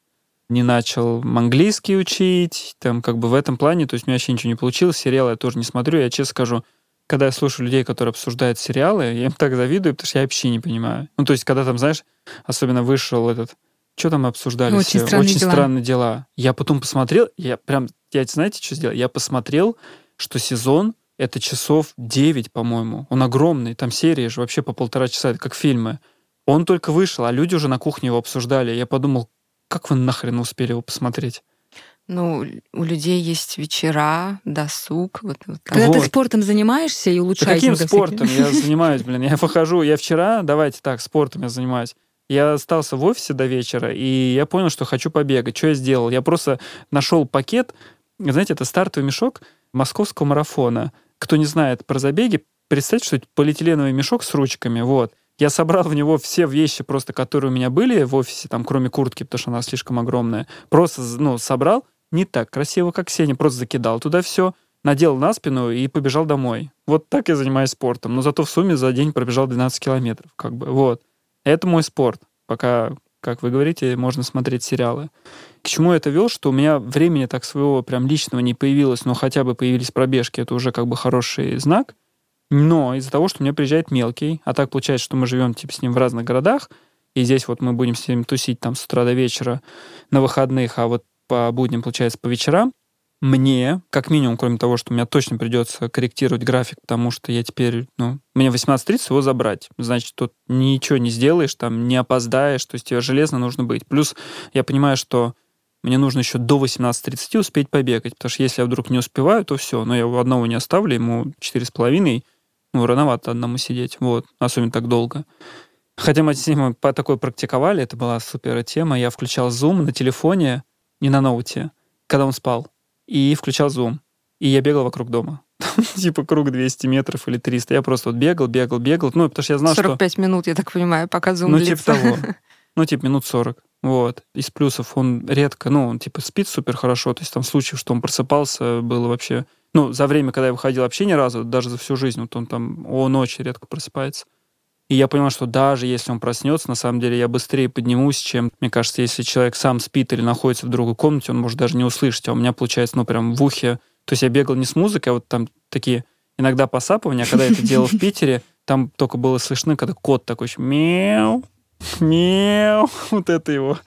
Не начал английский учить, там как бы в этом плане, то есть у меня вообще ничего не получилось, сериалы я тоже не смотрю, я честно скажу, когда я слушаю людей, которые обсуждают сериалы, я им так завидую, потому что я вообще не понимаю. Ну, то есть, когда там, знаешь, особенно вышел этот... Что там обсуждали? Очень странные дела. Я потом посмотрел, я прям... Я, знаете, что сделал? Я посмотрел, что сезон Это часов 9, по-моему. Он огромный, там серии же вообще по 1,5 часа, это как фильмы. Он только вышел, а люди уже на кухне его обсуждали. Я подумал, как вы нахрен успели его посмотреть? Ну, у людей есть вечера, досуг. Когда вот. Ты спортом занимаешься и улучшаешься. Да каким спортом я занимаюсь, блин? Я выхожу, я вчера, давайте так, спортом я занимаюсь. Я остался в офисе до вечера, и я понял, что хочу побегать. Что я сделал? Я просто нашел пакет, знаете, это стартовый мешок московского марафона. Кто не знает про забеги, представьте, что это полиэтиленовый мешок с ручками, вот. Я собрал в него все вещи просто, которые у меня были в офисе, там, кроме куртки, потому что она слишком огромная. Просто, ну, собрал не так красиво, как Ксения, просто закидал туда все, надел на спину и побежал домой. Вот так я занимаюсь спортом. Но зато в сумме за день пробежал 12 километров, как бы, вот. Это мой спорт. Пока, как вы говорите, можно смотреть сериалы. К чему я это вел, что у меня времени так своего прям личного не появилось, но хотя бы появились пробежки, это уже как бы хороший знак. Но из-за того, что у меня приезжает мелкий, а так получается, что мы живем типа с ним в разных городах, и здесь вот мы будем с ним тусить там с утра до вечера на выходных, а вот по будням, получается, по вечерам, мне, как минимум, кроме того, что мне точно придется корректировать график, потому что я теперь, ну, мне в 18:30 его забрать. Значит, тут ничего не сделаешь, там, не опоздаешь, то есть тебе железно нужно быть. Плюс я понимаю, что мне нужно еще до 18:30 успеть побегать, потому что если я вдруг не успеваю, то все. Но я его одного не оставлю, ему 4,5, ну, рановато одному сидеть, вот, особенно так долго. Хотя мы с ним по такой практиковали, это была супер тема. Я включал Zoom на телефоне, не на ноуте, когда он спал, и включал Zoom. И я бегал вокруг дома. Типа круг 200 метров или 300. Я просто вот бегал. Ну, потому что я знал, 45 минут, я так понимаю, пока Zoom длится. Ну, типа того. Ну, типа минут 40. Вот. Из плюсов он редко, ну, он типа спит супер хорошо. То есть там случаев, что он просыпался, было вообще... Ну, за время, когда я выходил, вообще ни разу, даже за всю жизнь, вот он там о ночи редко просыпается. И я понимал, что даже если он проснется, на самом деле я быстрее поднимусь, чем, мне кажется, если человек сам спит или находится в другой комнате, он может даже не услышать, а у меня получается, ну, прям в ухе. То есть я бегал не с музыкой, а вот там такие иногда посапывания, а когда я это делал в Питере, там только было слышно, когда кот такой мяу, мяу, вот это его.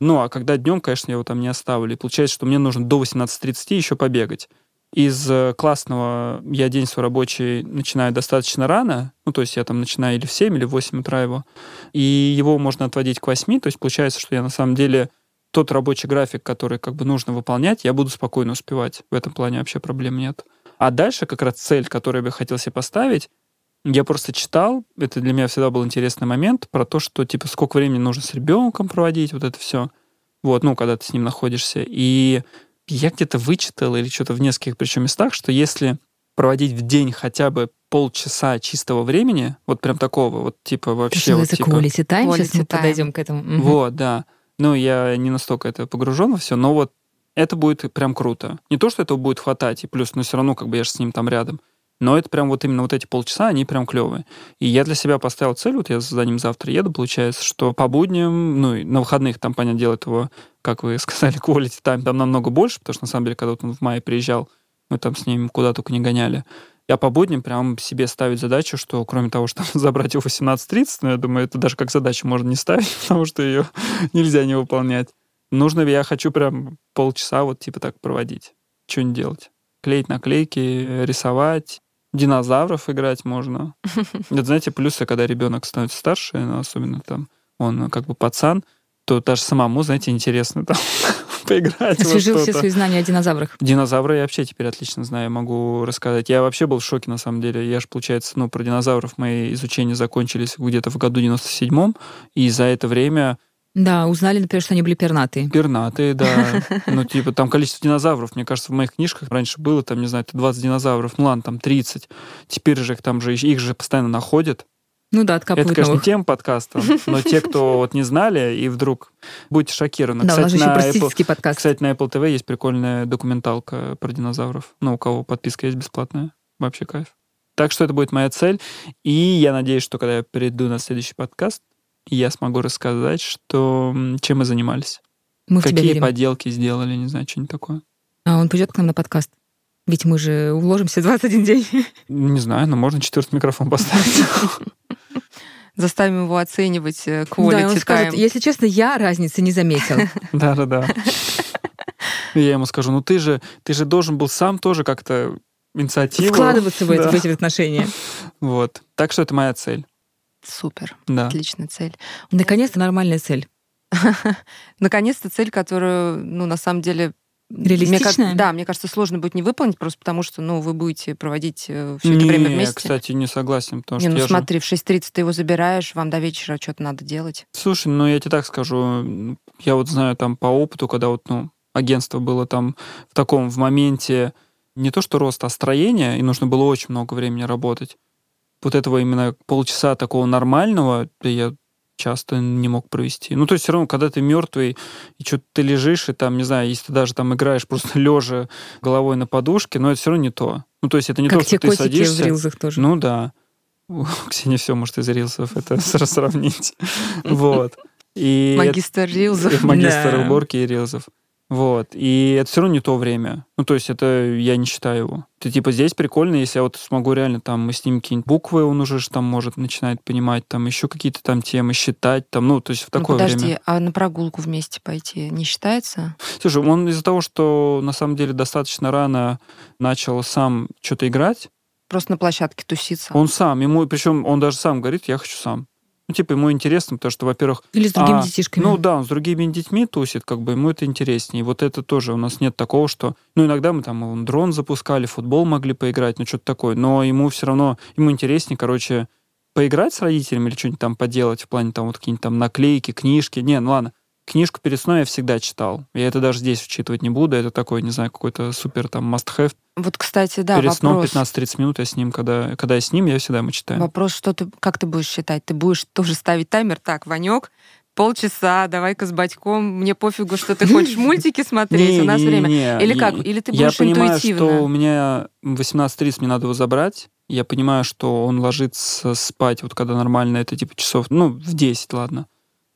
Ну, а когда днем, конечно, я его там не оставлю. И получается, что мне нужно до 18:30 еще побегать. Из классного я день свой рабочий начинаю достаточно рано, ну, то есть я там начинаю или в 7, или в 8 утра его, и его можно отводить к 8, то есть получается, что я на самом деле тот рабочий график, который как бы нужно выполнять, я буду спокойно успевать. В этом плане вообще проблем нет. А дальше как раз цель, которую я бы хотел себе поставить, я просто читал, это для меня всегда был интересный момент, про то, что типа сколько времени нужно с ребенком проводить, вот это все, вот, ну, когда ты с ним находишься, и я где-то вычитал или что-то в нескольких причем местах, что если проводить в день хотя бы полчаса чистого времени, вот прям такого, вот типа вообще... Вот, это типа... quality time, сейчас мы подойдем к этому. Угу. Вот, да. Ну, я не настолько это погружен во все, но вот это будет прям круто. Не то, что этого будет хватать, и плюс, но все равно как бы я же с ним там рядом. Но это прям вот именно вот эти полчаса, они прям клевые. И я для себя поставил цель, вот я за ним завтра еду, получается, что по будням, ну, и на выходных там, понятное дело, этого, как вы сказали, quality time там намного больше, потому что, на самом деле, когда вот он в мае приезжал, мы там с ним куда только не гоняли. Я по будням прям себе ставить задачу, что кроме того, что забрать его в 18:30, ну, я думаю, это даже как задачу можно не ставить, потому что ее нельзя не выполнять. Нужно, я хочу прям полчаса вот типа так проводить. Что-нибудь делать. Клеить наклейки, рисовать, динозавров играть можно. Это, знаете, плюсы, когда ребенок становится старше, особенно там он как бы пацан, то даже самому, знаете, интересно там поиграть. Освежил все свои знания о динозаврах. Динозавры я вообще теперь отлично знаю, могу рассказать. Я вообще был в шоке, на самом деле. Я же, получается, ну, про динозавров мои изучения закончились где-то в году 97-м, и за это время... Да, узнали, например, что они были пернатые. Пернатые, да. Ну, типа, там количество динозавров, мне кажется, в моих книжках раньше было, там, не знаю, 20 динозавров, ну, ладно, там, 30. Теперь же их же постоянно находят. Ну да, откапывают новых. Это, конечно, тема подкаста, но те, кто вот не знали, и вдруг будете шокированы. Да, кстати, у нас еще простительский подкаст. Кстати, на Apple TV есть прикольная документалка про динозавров. Ну, у кого подписка есть бесплатная, вообще кайф. Так что это будет моя цель, и я надеюсь, что когда я приду на следующий подкаст, я смогу рассказать, что чем мы занимались. Мы какие поделки сделали, не знаю, что-нибудь такое. А он придет к нам на подкаст? Ведь мы же уложимся 21 день. Не знаю, но можно четвертый микрофон поставить. Заставим его оценивать quality. Да, он скажет, если честно, я разницы не заметил. Да-да-да. Я ему скажу, ну ты же должен был сам тоже как-то инициативу. Вкладываться в эти отношения. Вот. Так что это моя цель. Супер. Да. Отличная цель. Наконец-то нормальная цель. Наконец-то цель, которую, на самом деле... Реалистичная? Мне кажется, сложно будет не выполнить, просто потому что, вы будете проводить все это время вместе. Кстати, не согласен. Смотри, в 6:30 ты его забираешь, вам до вечера что-то надо делать. Слушай, я тебе так скажу, я знаю там по опыту, когда агентство было там в таком, в моменте не то что роста, а строения, и нужно было очень много времени работать. Вот этого именно полчаса такого нормального я часто не мог провести. То есть все равно, когда ты мертвый, и что-то ты лежишь, и там, не знаю, если ты даже там играешь просто лежа головой на подушке, но это все равно не то. То есть это не как то, что ты садишься. Как те котики в рилзах тоже. Да. Ксения все может из рилзов это сравнить. Вот. Магистр рилзов. Магистр уборки и рилзов. Вот. И это все равно не то время. То есть это я не считаю его. Ты здесь прикольно, если я смогу реально там, мы с ним какие-нибудь буквы, он уже может начинать понимать, там еще какие-то там темы, считать, там, то есть в такое время. А на прогулку вместе пойти не считается? Слушай, он из-за того, что на самом деле достаточно рано начал сам что-то играть. Просто на площадке туситься. Он сам, причем он даже сам говорит, я хочу сам. Ему интересно, потому что, во-первых... Или с другими детишками. Он с другими детьми тусит, ему это интереснее. И вот это тоже у нас нет такого, что... иногда мы дрон запускали, футбол могли поиграть, что-то такое. Но ему все равно, ему интереснее, поиграть с родителями или что-нибудь там поделать в плане какие-нибудь там наклейки, книжки. Ладно. Книжку перед сном я всегда читал. Я это даже здесь учитывать не буду. Это такой, не знаю, какой-то супер must-have. Вот, кстати, да, перед сном 15-30 минут я с ним, когда я с ним, я всегда мы читаем. Вопрос, как ты будешь считать? Ты будешь тоже ставить таймер? Так, Ванёк, полчаса, давай-ка с батьком. Мне пофигу, что ты хочешь мультики смотреть, у нас время. Или как? Или ты будешь интуитивно? Я понимаю, что у меня 18:30, мне надо его забрать. Я понимаю, что он ложится спать, когда нормально, это часов, в 10, ладно.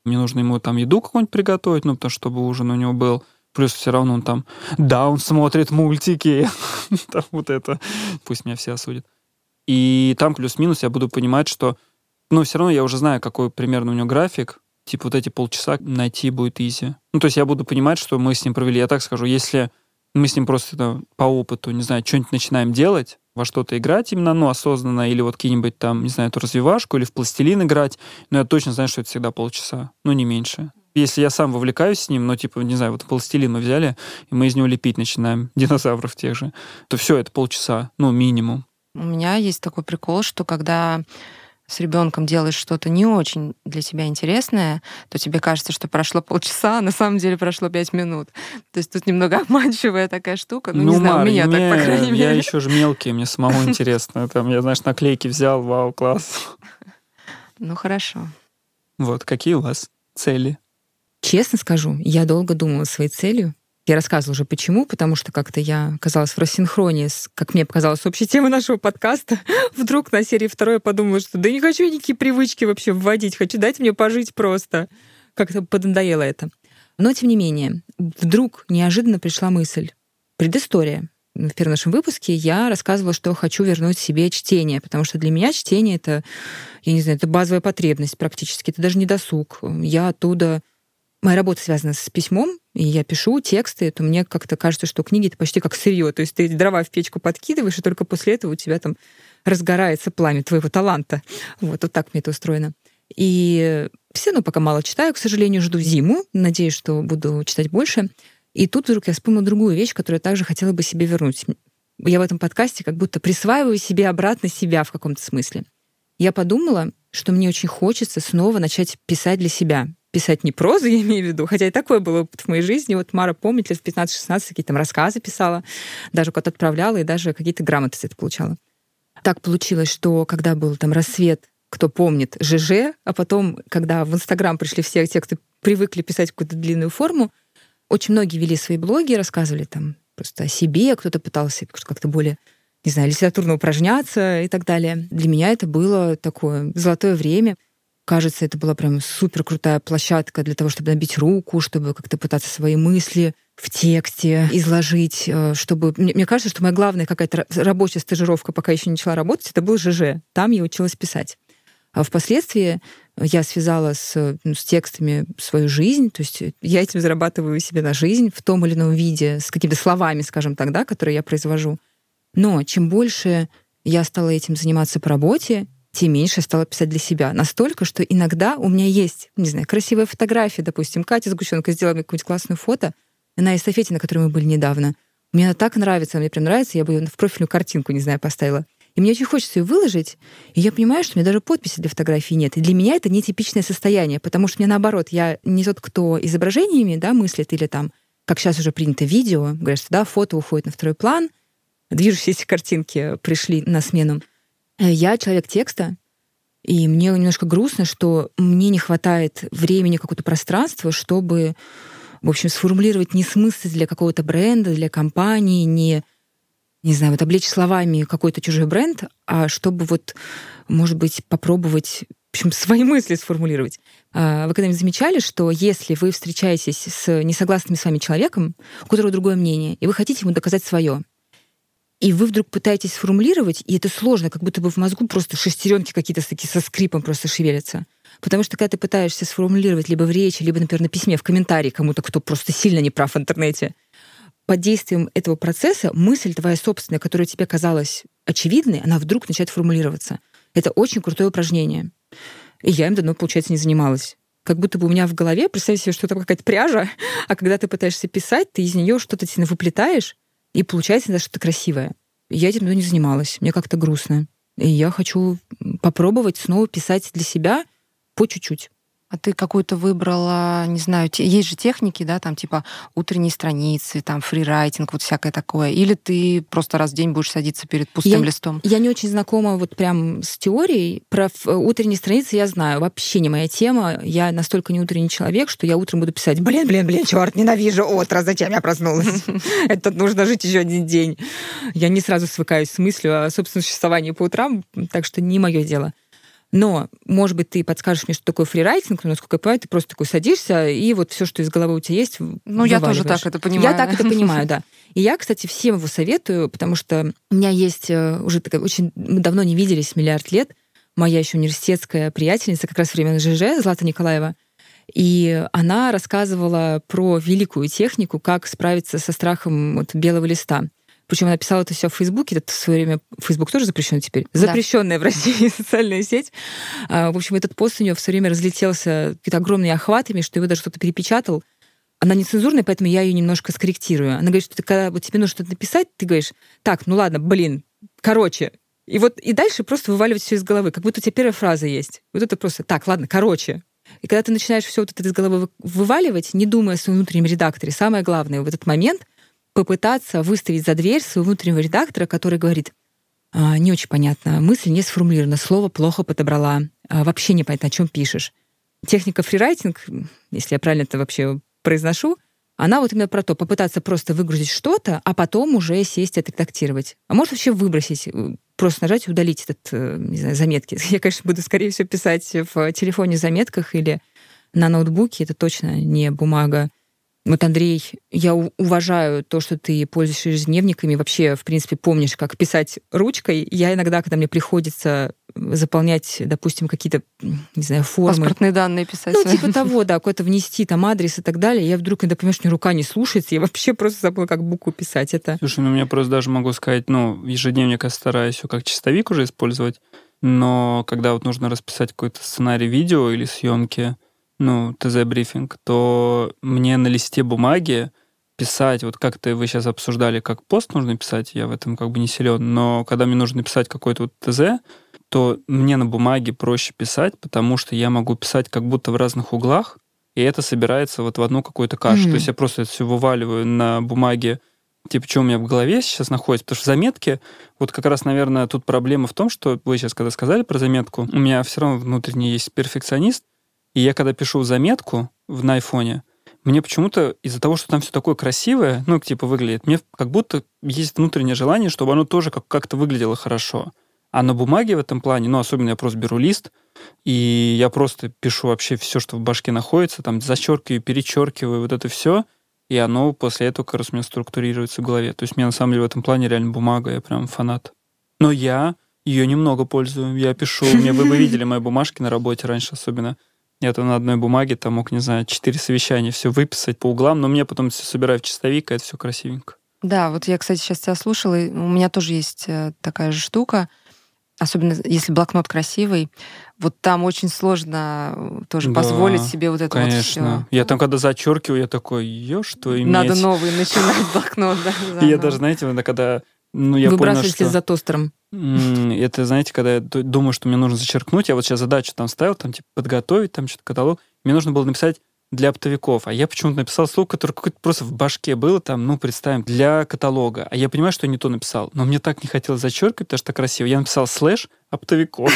Мне нужно ему еду какую-нибудь приготовить, потому что чтобы ужин у него был. Плюс все равно он он смотрит мультики. Вот это. Пусть меня все осудят. И там плюс-минус я буду понимать, что... все равно я уже знаю, какой примерно у него график. Вот эти полчаса найти будет изи. То есть я буду понимать, что мы с ним провели. Я так скажу, если мы с ним просто по опыту, не знаю, что-нибудь начинаем делать, во что-то играть именно, осознанно, или какие-нибудь не знаю, эту развивашку, или в пластилин играть, я точно знаю, что это всегда полчаса, не меньше. Если я сам вовлекаюсь с ним, не знаю, пластилин мы взяли, и мы из него лепить начинаем, динозавров тех же, то все это полчаса, минимум. У меня есть такой прикол, что когда с ребенком делаешь что-то не очень для тебя интересное, то тебе кажется, что прошло полчаса, а на самом деле прошло 5 минут. То есть тут немного обманчивая такая штука. Не знаю, Мар, у меня так, по крайней мере. Я еще же мелкий, мне самому интересно. Я, наклейки взял, вау, класс. Хорошо. Вот, какие у вас цели? Честно скажу, я долго думала своей целью. Я рассказывала уже почему, потому что как-то я оказалась в рассинхронии с, как мне показалось, общей темой нашего подкаста. Вдруг на серии 2 я подумала, что да не хочу я никакие привычки вообще вводить, хочу дать мне пожить просто. Как-то поднадоело это. Но, тем не менее, вдруг неожиданно пришла мысль. Предыстория. В первом нашем выпуске я рассказывала, что хочу вернуть себе чтение, потому что для меня чтение — это, я не знаю, это базовая потребность практически, это даже не досуг. Я оттуда... Моя работа связана с письмом, и я пишу тексты, то мне как-то кажется, что книги — это почти как сырье. То есть ты дрова в печку подкидываешь, и только после этого у тебя там разгорается пламя твоего таланта. Вот так мне это устроено. И все равно пока мало читаю, к сожалению, жду зиму. Надеюсь, что буду читать больше. И тут вдруг я вспомнила другую вещь, которую я также хотела бы себе вернуть. Я в этом подкасте как будто присваиваю себе обратно себя в каком-то смысле. Я подумала, что мне очень хочется снова начать писать для себя. Писать не прозу, я имею в виду, хотя и такое было опыт в моей жизни. Вот Мара помнит, лет в 15-16 какие-то там рассказы писала, даже куда-то отправляла, и даже какие-то грамоты с этого получала. Так получилось, что когда был там рассвет, кто помнит, ЖЖ, а потом, когда в Инстаграм пришли все те, кто привыкли писать какую-то длинную форму, очень многие вели свои блоги, рассказывали там просто о себе, кто-то пытался как-то более, не знаю, литературно упражняться и так далее. Для меня это было такое золотое время. Кажется, это была прям супер крутая площадка для того, чтобы набить руку, чтобы как-то пытаться свои мысли в тексте изложить, чтобы... Мне кажется, что моя главная какая-то рабочая стажировка, пока еще не начала работать, это был ЖЖ. Там я училась писать. А впоследствии я связала с текстами свою жизнь, то есть я этим зарабатываю себе на жизнь в том или ином виде, с какими-то словами, скажем так, да, которые я произвожу. Но чем больше я стала этим заниматься по работе, тем меньше я стала писать для себя. Настолько, что иногда у меня есть, не знаю, красивая фотография, допустим, Катя Сгущенко сделала мне какую-нибудь классную фото на эстафете, на которой мы были недавно. Мне она так нравится, мне прям нравится, я бы ее в профильную картинку, не знаю, поставила. И мне очень хочется ее выложить, и я понимаю, что у меня даже подписи для фотографии нет. И для меня это нетипичное состояние, потому что мне наоборот, я не тот, кто изображениями, да, мыслит, или там, как сейчас уже принято, видео, говорят, что да, фото уходит на второй план, движущиеся картинки пришли на смену. Я человек текста, и мне немножко грустно, что мне не хватает времени, какого-то пространства, чтобы, в общем, сформулировать не смысл для какого-то бренда, для компании, не знаю, вот облечь словами какой-то чужой бренд, а чтобы вот, может быть, попробовать, в общем, свои мысли сформулировать. Вы когда-нибудь замечали, что если вы встречаетесь с несогласным с вами человеком, у которого другое мнение, и вы хотите ему доказать свое, и вы вдруг пытаетесь сформулировать, и это сложно, как будто бы в мозгу просто шестеренки какие-то такие со скрипом просто шевелятся. Потому что когда ты пытаешься сформулировать либо в речи, либо, например, на письме, в комментарии кому-то, кто просто сильно не прав в интернете, под действием этого процесса мысль твоя собственная, которая тебе казалась очевидной, она вдруг начинает формулироваться. Это очень крутое упражнение. И я им давно, получается, не занималась. Как будто бы у меня в голове, представьте себе, что там какая-то пряжа, а когда ты пытаешься писать, ты из нее что-то сильно выплетаешь, и получается даже что-то красивое. Я этим давно не занималась. Мне как-то грустно. И я хочу попробовать снова писать для себя по чуть-чуть. А ты какую-то выбрала, не знаю, есть же техники, да, там типа утренние страницы, там фрирайтинг, вот всякое такое. Или ты просто раз в день будешь садиться перед пустым листом? Я не очень знакома вот прям с теорией. Про утренние страницы я знаю. Вообще не моя тема. Я настолько не утренний человек, что я утром буду писать блин, чёрт, ненавижу утро, зачем я проснулась? Это нужно жить еще один день. Я не сразу свыкаюсь с мыслью о собственном существовании по утрам, так что не мое дело. Но, может быть, ты подскажешь мне, что такое фрирайтинг, но, насколько я понимаю, ты просто такой садишься, и вот все, что из головы у тебя есть, вываливаешь. Я тоже так это понимаю. Я так это понимаю, да. И я, кстати, всем его советую, потому что у меня есть уже такая... Очень мы давно не виделись, миллиард лет. Моя еще университетская приятельница, как раз в время ЖЖ, Злата Николаева. И она рассказывала про великую технику, как справиться со страхом вот белого листа. Причем она писала это все в Фейсбуке. Это в свое время Фейсбук тоже запрещен теперь. Да. Запрещенная в России социальная сеть. В общем, этот пост у нее все время разлетелся какими-то огромными охватами, что его даже кто-то перепечатал. Она нецензурная, поэтому я ее немножко скорректирую. Она говорит, что ты, когда вот тебе нужно что-то написать, ты говоришь, так, ну ладно, короче. И вот и дальше просто вываливать все из головы, как будто у тебя первая фраза есть. Вот это просто, так, ладно, короче. И когда ты начинаешь все вот это из головы вываливать, не думая о своем внутреннем редакторе, самое главное в этот момент попытаться выставить за дверь своего внутреннего редактора, который говорит, не очень понятно, мысль не сформулирована, слово плохо подобрала, вообще непонятно, о чем пишешь. Техника фрирайтинг, если я правильно это вообще произношу, она вот именно про то, попытаться просто выгрузить что-то, а потом уже сесть и отредактировать. А может вообще выбросить, просто нажать и удалить этот, не знаю, заметки. Я, конечно, буду, скорее всего, писать в телефоне в заметках или на ноутбуке, это точно не бумага. Вот, Андрей, я уважаю то, что ты пользуешься ежедневниками, вообще, в принципе, помнишь, как писать ручкой. Я иногда, когда мне приходится заполнять, допустим, какие-то, не знаю, формы... Паспортные данные писать. Ну, типа того, да, куда-то внести, там, адрес и так далее. Я вдруг, когда понимаю, что рука не слушается, я вообще просто забыла, как букву писать. Это... Слушай, ну, я просто даже могу сказать, ежедневник я стараюсь как чистовик уже использовать, но когда вот нужно расписать какой-то сценарий видео или съемки, ТЗ-брифинг, то мне на листе бумаги писать, вот как-то вы сейчас обсуждали, как пост нужно писать, я в этом как бы не силен, но когда мне нужно писать какой-то ТЗ, то мне на бумаге проще писать, потому что я могу писать как будто в разных углах, и это собирается вот в одну какую-то кашу. То есть я просто это все вываливаю на бумаге, что у меня в голове сейчас находится, потому что заметки, вот как раз, наверное, тут проблема в том, что вы сейчас когда сказали про заметку, у меня все равно внутренне есть перфекционист, и я когда пишу заметку на айфоне, мне почему-то из-за того, что там все такое красивое, выглядит, мне как будто есть внутреннее желание, чтобы оно тоже как-то выглядело хорошо. А на бумаге в этом плане, особенно я просто беру лист, и я просто пишу вообще все, что в башке находится, там зачеркиваю, перечеркиваю, вот это все, и оно после этого как раз у меня структурируется в голове. То есть мне на самом деле в этом плане реально бумага, я прям фанат. Но я ее немного пользую, я пишу, вы бы видели мои бумажки на работе раньше особенно. Я там на одной бумаге мог, 4 совещания все выписать по углам, но мне потом все собираю в чистовик, и это все красивенько. Да, вот я, кстати, сейчас тебя слушала, и у меня тоже есть такая же штука, особенно если блокнот красивый, вот там очень сложно тоже позволить себе вот это, конечно, вот всё. Конечно. Я там, когда зачеркиваю, я такой, что иметь? Надо новый начинать блокнот, да. Я даже, знаете, когда... Выбрасываете за тостером. Это, знаете, когда я думаю, что мне нужно зачеркнуть, я вот сейчас задачу там ставил, там типа подготовить, там что-то каталог, мне нужно было написать для оптовиков, а я почему-то написал слово, которое какое-то просто в башке было, там, представим, для каталога, а я понимаю, что я не то написал, но мне так не хотелось зачеркивать, потому что так красиво. Я написал /оптовиков.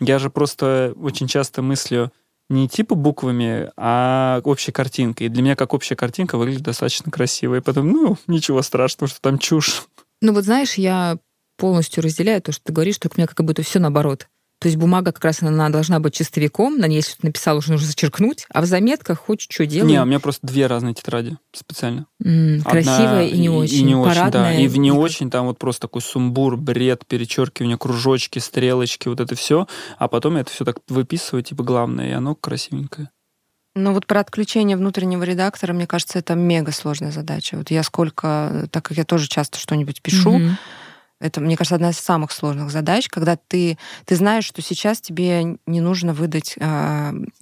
Я же просто очень часто мыслю не типа буквами, а общей картинкой. И для меня как общая картинка выглядит достаточно красиво. И потом, ничего страшного, что там чушь. Знаешь, я полностью разделяю то, что ты говоришь, только у меня как будто все наоборот. То есть бумага как раз она должна быть чистовиком, на ней, если ты написал, уже нужно зачеркнуть, а в заметках хоть что делать. Не, у меня просто две разные тетради специально. Красивая и не очень. И не очень, да. И в не очень там вот просто такой сумбур, бред, перечеркивание, кружочки, стрелочки, вот это все. А потом я это все так выписываю, типа главное, и оно красивенькое. Про отключение внутреннего редактора, мне кажется, это мега сложная задача. Так как я тоже часто что-нибудь пишу, это, мне кажется, одна из самых сложных задач, когда ты знаешь, что сейчас тебе не нужно выдать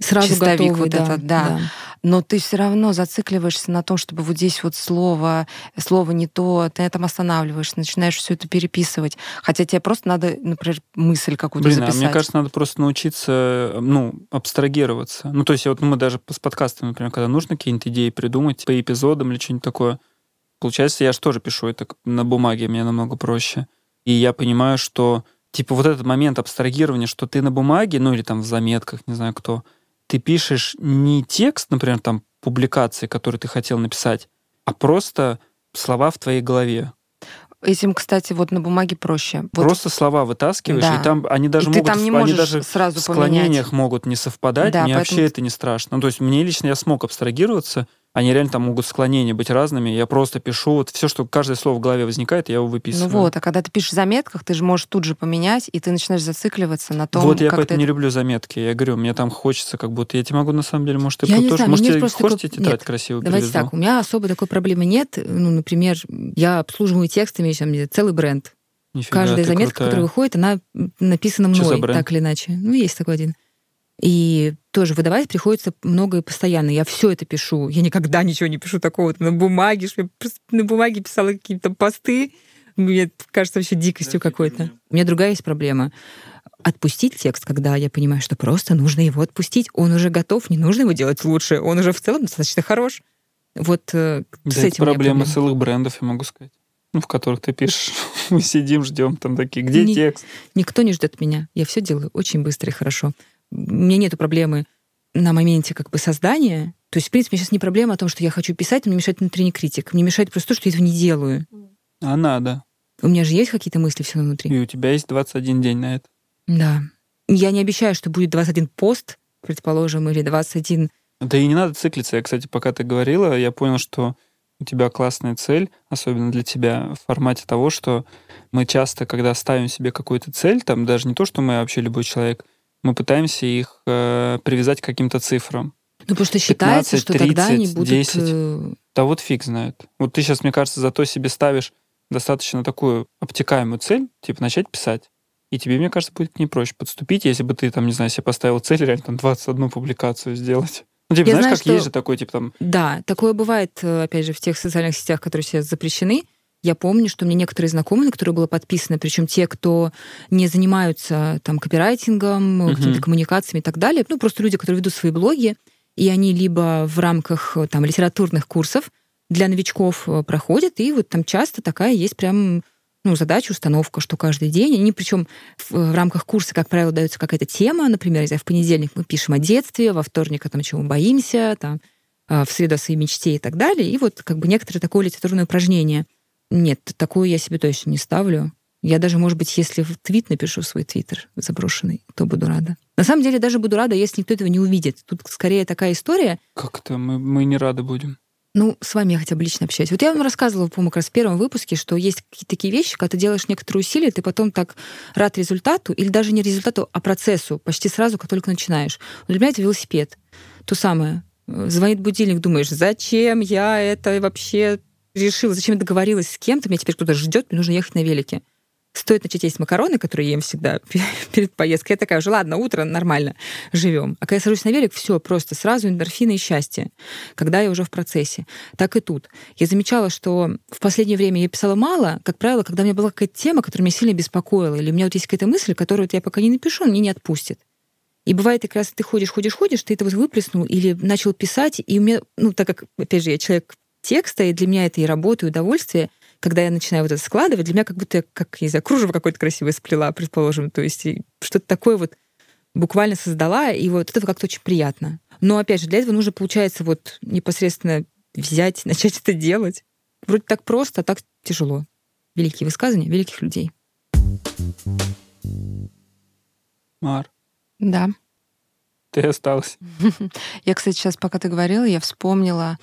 чистовик готовый, вот этот, да. Но ты все равно зацикливаешься на том, чтобы вот здесь вот слово не то, ты на этом останавливаешься, начинаешь все это переписывать. Хотя тебе просто надо, например, мысль какую-то записать. Мне кажется, надо просто научиться, абстрагироваться. То есть мы даже с подкастами, например, когда нужно какие-нибудь идеи придумать по эпизодам или что-нибудь такое, получается, я же тоже пишу это на бумаге, мне намного проще. И я понимаю, что, вот этот момент абстрагирования, что ты на бумаге, или там в заметках, не знаю кто, ты пишешь не текст, например, там, публикации, который ты хотел написать, а просто слова в твоей голове. Этим, кстати, на бумаге проще. Просто слова вытаскиваешь, да. И там они даже и могут... Ты там не можешь сразу в склонениях могут не совпадать, да, мне вообще это не страшно. То есть мне лично я смог абстрагироваться, они реально там могут склонения быть разными, я просто пишу все, что каждое слово в голове возникает, я его выписываю. А когда ты пишешь в заметках, ты же можешь тут же поменять, и ты начинаешь зацикливаться на том, я поэтому не люблю заметки, я говорю, мне там хочется как будто... Я тебе могу, на самом деле, может, я тоже... Знаю, может, тебе хочешь тетрадь красивую привезу? Давайте так, у меня особо такой проблемы нет. Например, я обслуживаю текстами целый бренд. Нифига, каждая заметка, которая выходит, она написана мной, так или иначе. Есть такой один. И тоже выдавать приходится многое постоянно. Я все это пишу. Я никогда ничего не пишу такого на бумаге. На бумаге писала какие-то посты. Мне кажется, вообще дикостью какой-то. У меня другая есть проблема. Отпустить текст, когда я понимаю, что просто нужно его отпустить. Он уже готов, не нужно его делать лучше. Он уже в целом достаточно хорош. С этим проблема целых брендов, я могу сказать. В которых ты пишешь. Мы сидим, ждем там такие. Где текст? Никто не ждет меня. Я все делаю очень быстро и хорошо. У меня нету проблемы на моменте создания. То есть, в принципе, сейчас не проблема о том, что я хочу писать, мне мешает внутренний критик. Мне мешает просто то, что я этого не делаю. А надо. У меня же есть какие-то мысли все внутри. И у тебя есть 21 день на это. Да. Я не обещаю, что будет 21 пост, предположим, или 21... Да и не надо циклиться. Я, кстати, пока ты говорила, я понял, что у тебя классная цель, особенно для тебя, в формате того, что мы часто, когда ставим себе какую-то цель, там даже не то, что мы вообще любой человек, мы пытаемся их привязать к каким-то цифрам. Потому что считается, 15, что 30, тогда они будут... 10. Да фиг знает. Ты сейчас, мне кажется, зато себе ставишь достаточно такую обтекаемую цель, начать писать. И тебе, мне кажется, будет к ней проще подступить, если бы ты, себе поставил цель, реально, 21 публикацию сделать. Я знаешь, как есть же такой, Да, такое бывает, опять же, в тех социальных сетях, которые сейчас запрещены. Я помню, что мне некоторые знакомые, которые были подписаны, причем те, кто не занимаются копирайтингом, какими-то коммуникациями и так далее, просто люди, которые ведут свои блоги, и они либо в рамках литературных курсов для новичков проходят, и часто такая есть прям задача, установка, что каждый день. Они причем в рамках курса, как правило, дается какая-то тема, например, в понедельник мы пишем о детстве, во вторник о том, чего мы боимся, в среду о своей мечте и так далее, и некоторое такое литературное упражнение. Нет, такую я себе точно не ставлю. Я даже, может быть, если в твит напишу свой твиттер заброшенный, то буду рада. На самом деле, даже буду рада, если никто этого не увидит. Тут скорее такая история... Как-то мы не рады будем. С вами я хотя бы лично общаюсь. Я вам рассказывала, по-моему, как раз в первом выпуске, что есть какие-то такие вещи, когда ты делаешь некоторые усилия, ты потом так рад результату, или даже не результату, а процессу, почти сразу, как только начинаешь. Для меня это велосипед. То самое. Звонит будильник, думаешь, зачем я это вообще... решила, зачем я договорилась с кем-то, меня теперь кто-то ждет, мне нужно ехать на велике. Стоит начать есть макароны, которые я ем всегда перед поездкой. Я такая уже, ладно, утро, нормально, живем. А когда я сажусь на велик, все просто сразу эндорфины и счастье, когда я уже в процессе. Так и тут. Я замечала, что в последнее время я писала мало, как правило, когда у меня была какая-то тема, которая меня сильно беспокоила, или у меня вот есть какая-то мысль, которую я пока не напишу, мне не отпустит. И бывает, как раз ты ходишь, ты это вот выплеснул или начал писать, и у меня, так как, опять же, я человек текста, и для меня это и работа, и удовольствие, когда я начинаю вот это складывать, для меня как будто я, как, не знаю, кружево какое-то красивое сплела, предположим, то есть что-то такое вот буквально создала, и вот это как-то очень приятно. Но, опять же, для этого нужно, получается, вот непосредственно взять, начать это делать. Вроде так просто, а так тяжело. Великие высказывания великих людей. Мар. Да. Ты осталась. Я, кстати, сейчас, пока ты говорила, я вспомнила,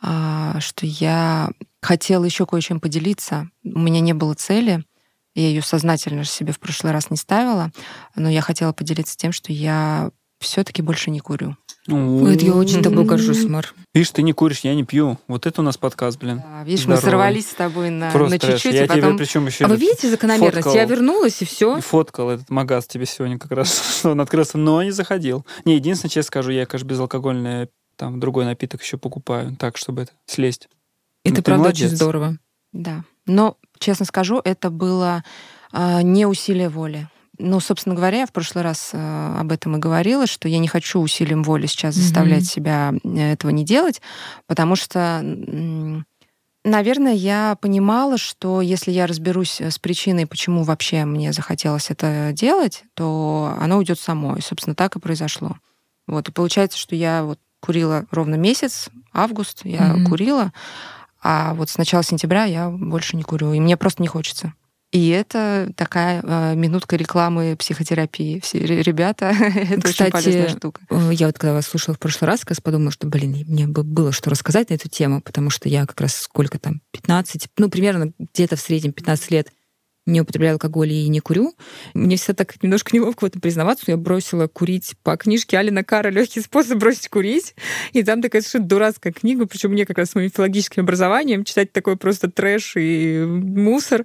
что я хотела еще кое-чем поделиться. У меня не было цели, я ее сознательно себе в прошлый раз не ставила, но я хотела поделиться тем, что я все-таки больше не курю. Это я очень тобой горжусь, Мар. Видишь, ты не куришь, я не пью. Вот это у нас подкаст, блин. Да, видишь, здорово. Мы сорвались с тобой на чуть-чуть, я и потом... А вы видите закономерность? Фоткал. Я вернулась, и все. Фоткал этот магаз тебе сегодня как раз, что он открылся, но не заходил. Не, единственное, честно скажу, я, конечно, безалкогольное там другой напиток еще покупаю, так, чтобы это слезть. Это правда молодец. Очень здорово. Да. Но, честно скажу, это было не усилие воли. Ну, собственно говоря, я в прошлый раз об этом и говорила, что я не хочу усилием воли сейчас заставлять себя этого не делать, потому что, наверное, я понимала, что если я разберусь с причиной, почему вообще мне захотелось это делать, то оно уйдет само. И, собственно, так и произошло. Вот. И получается, что я вот курила ровно месяц, август я курила, а вот с начала сентября я больше не курю, и мне просто не хочется. И это такая минутка рекламы психотерапии. Все ребята, это кстати, очень полезная штука. Я вот когда вас слушала в прошлый раз, как раз подумала, что, мне было что рассказать на эту тему, потому что я как раз сколько там, 15, примерно где-то в среднем 15 лет не употребляю алкоголь и не курю. Мне всегда так немножко неловко в этом признаваться, но я бросила курить по книжке Алина Кара «Легкий способ бросить курить». И там такая совершенно дурацкая книга, причем мне как раз с моим филологическим образованием читать такой просто трэш и мусор.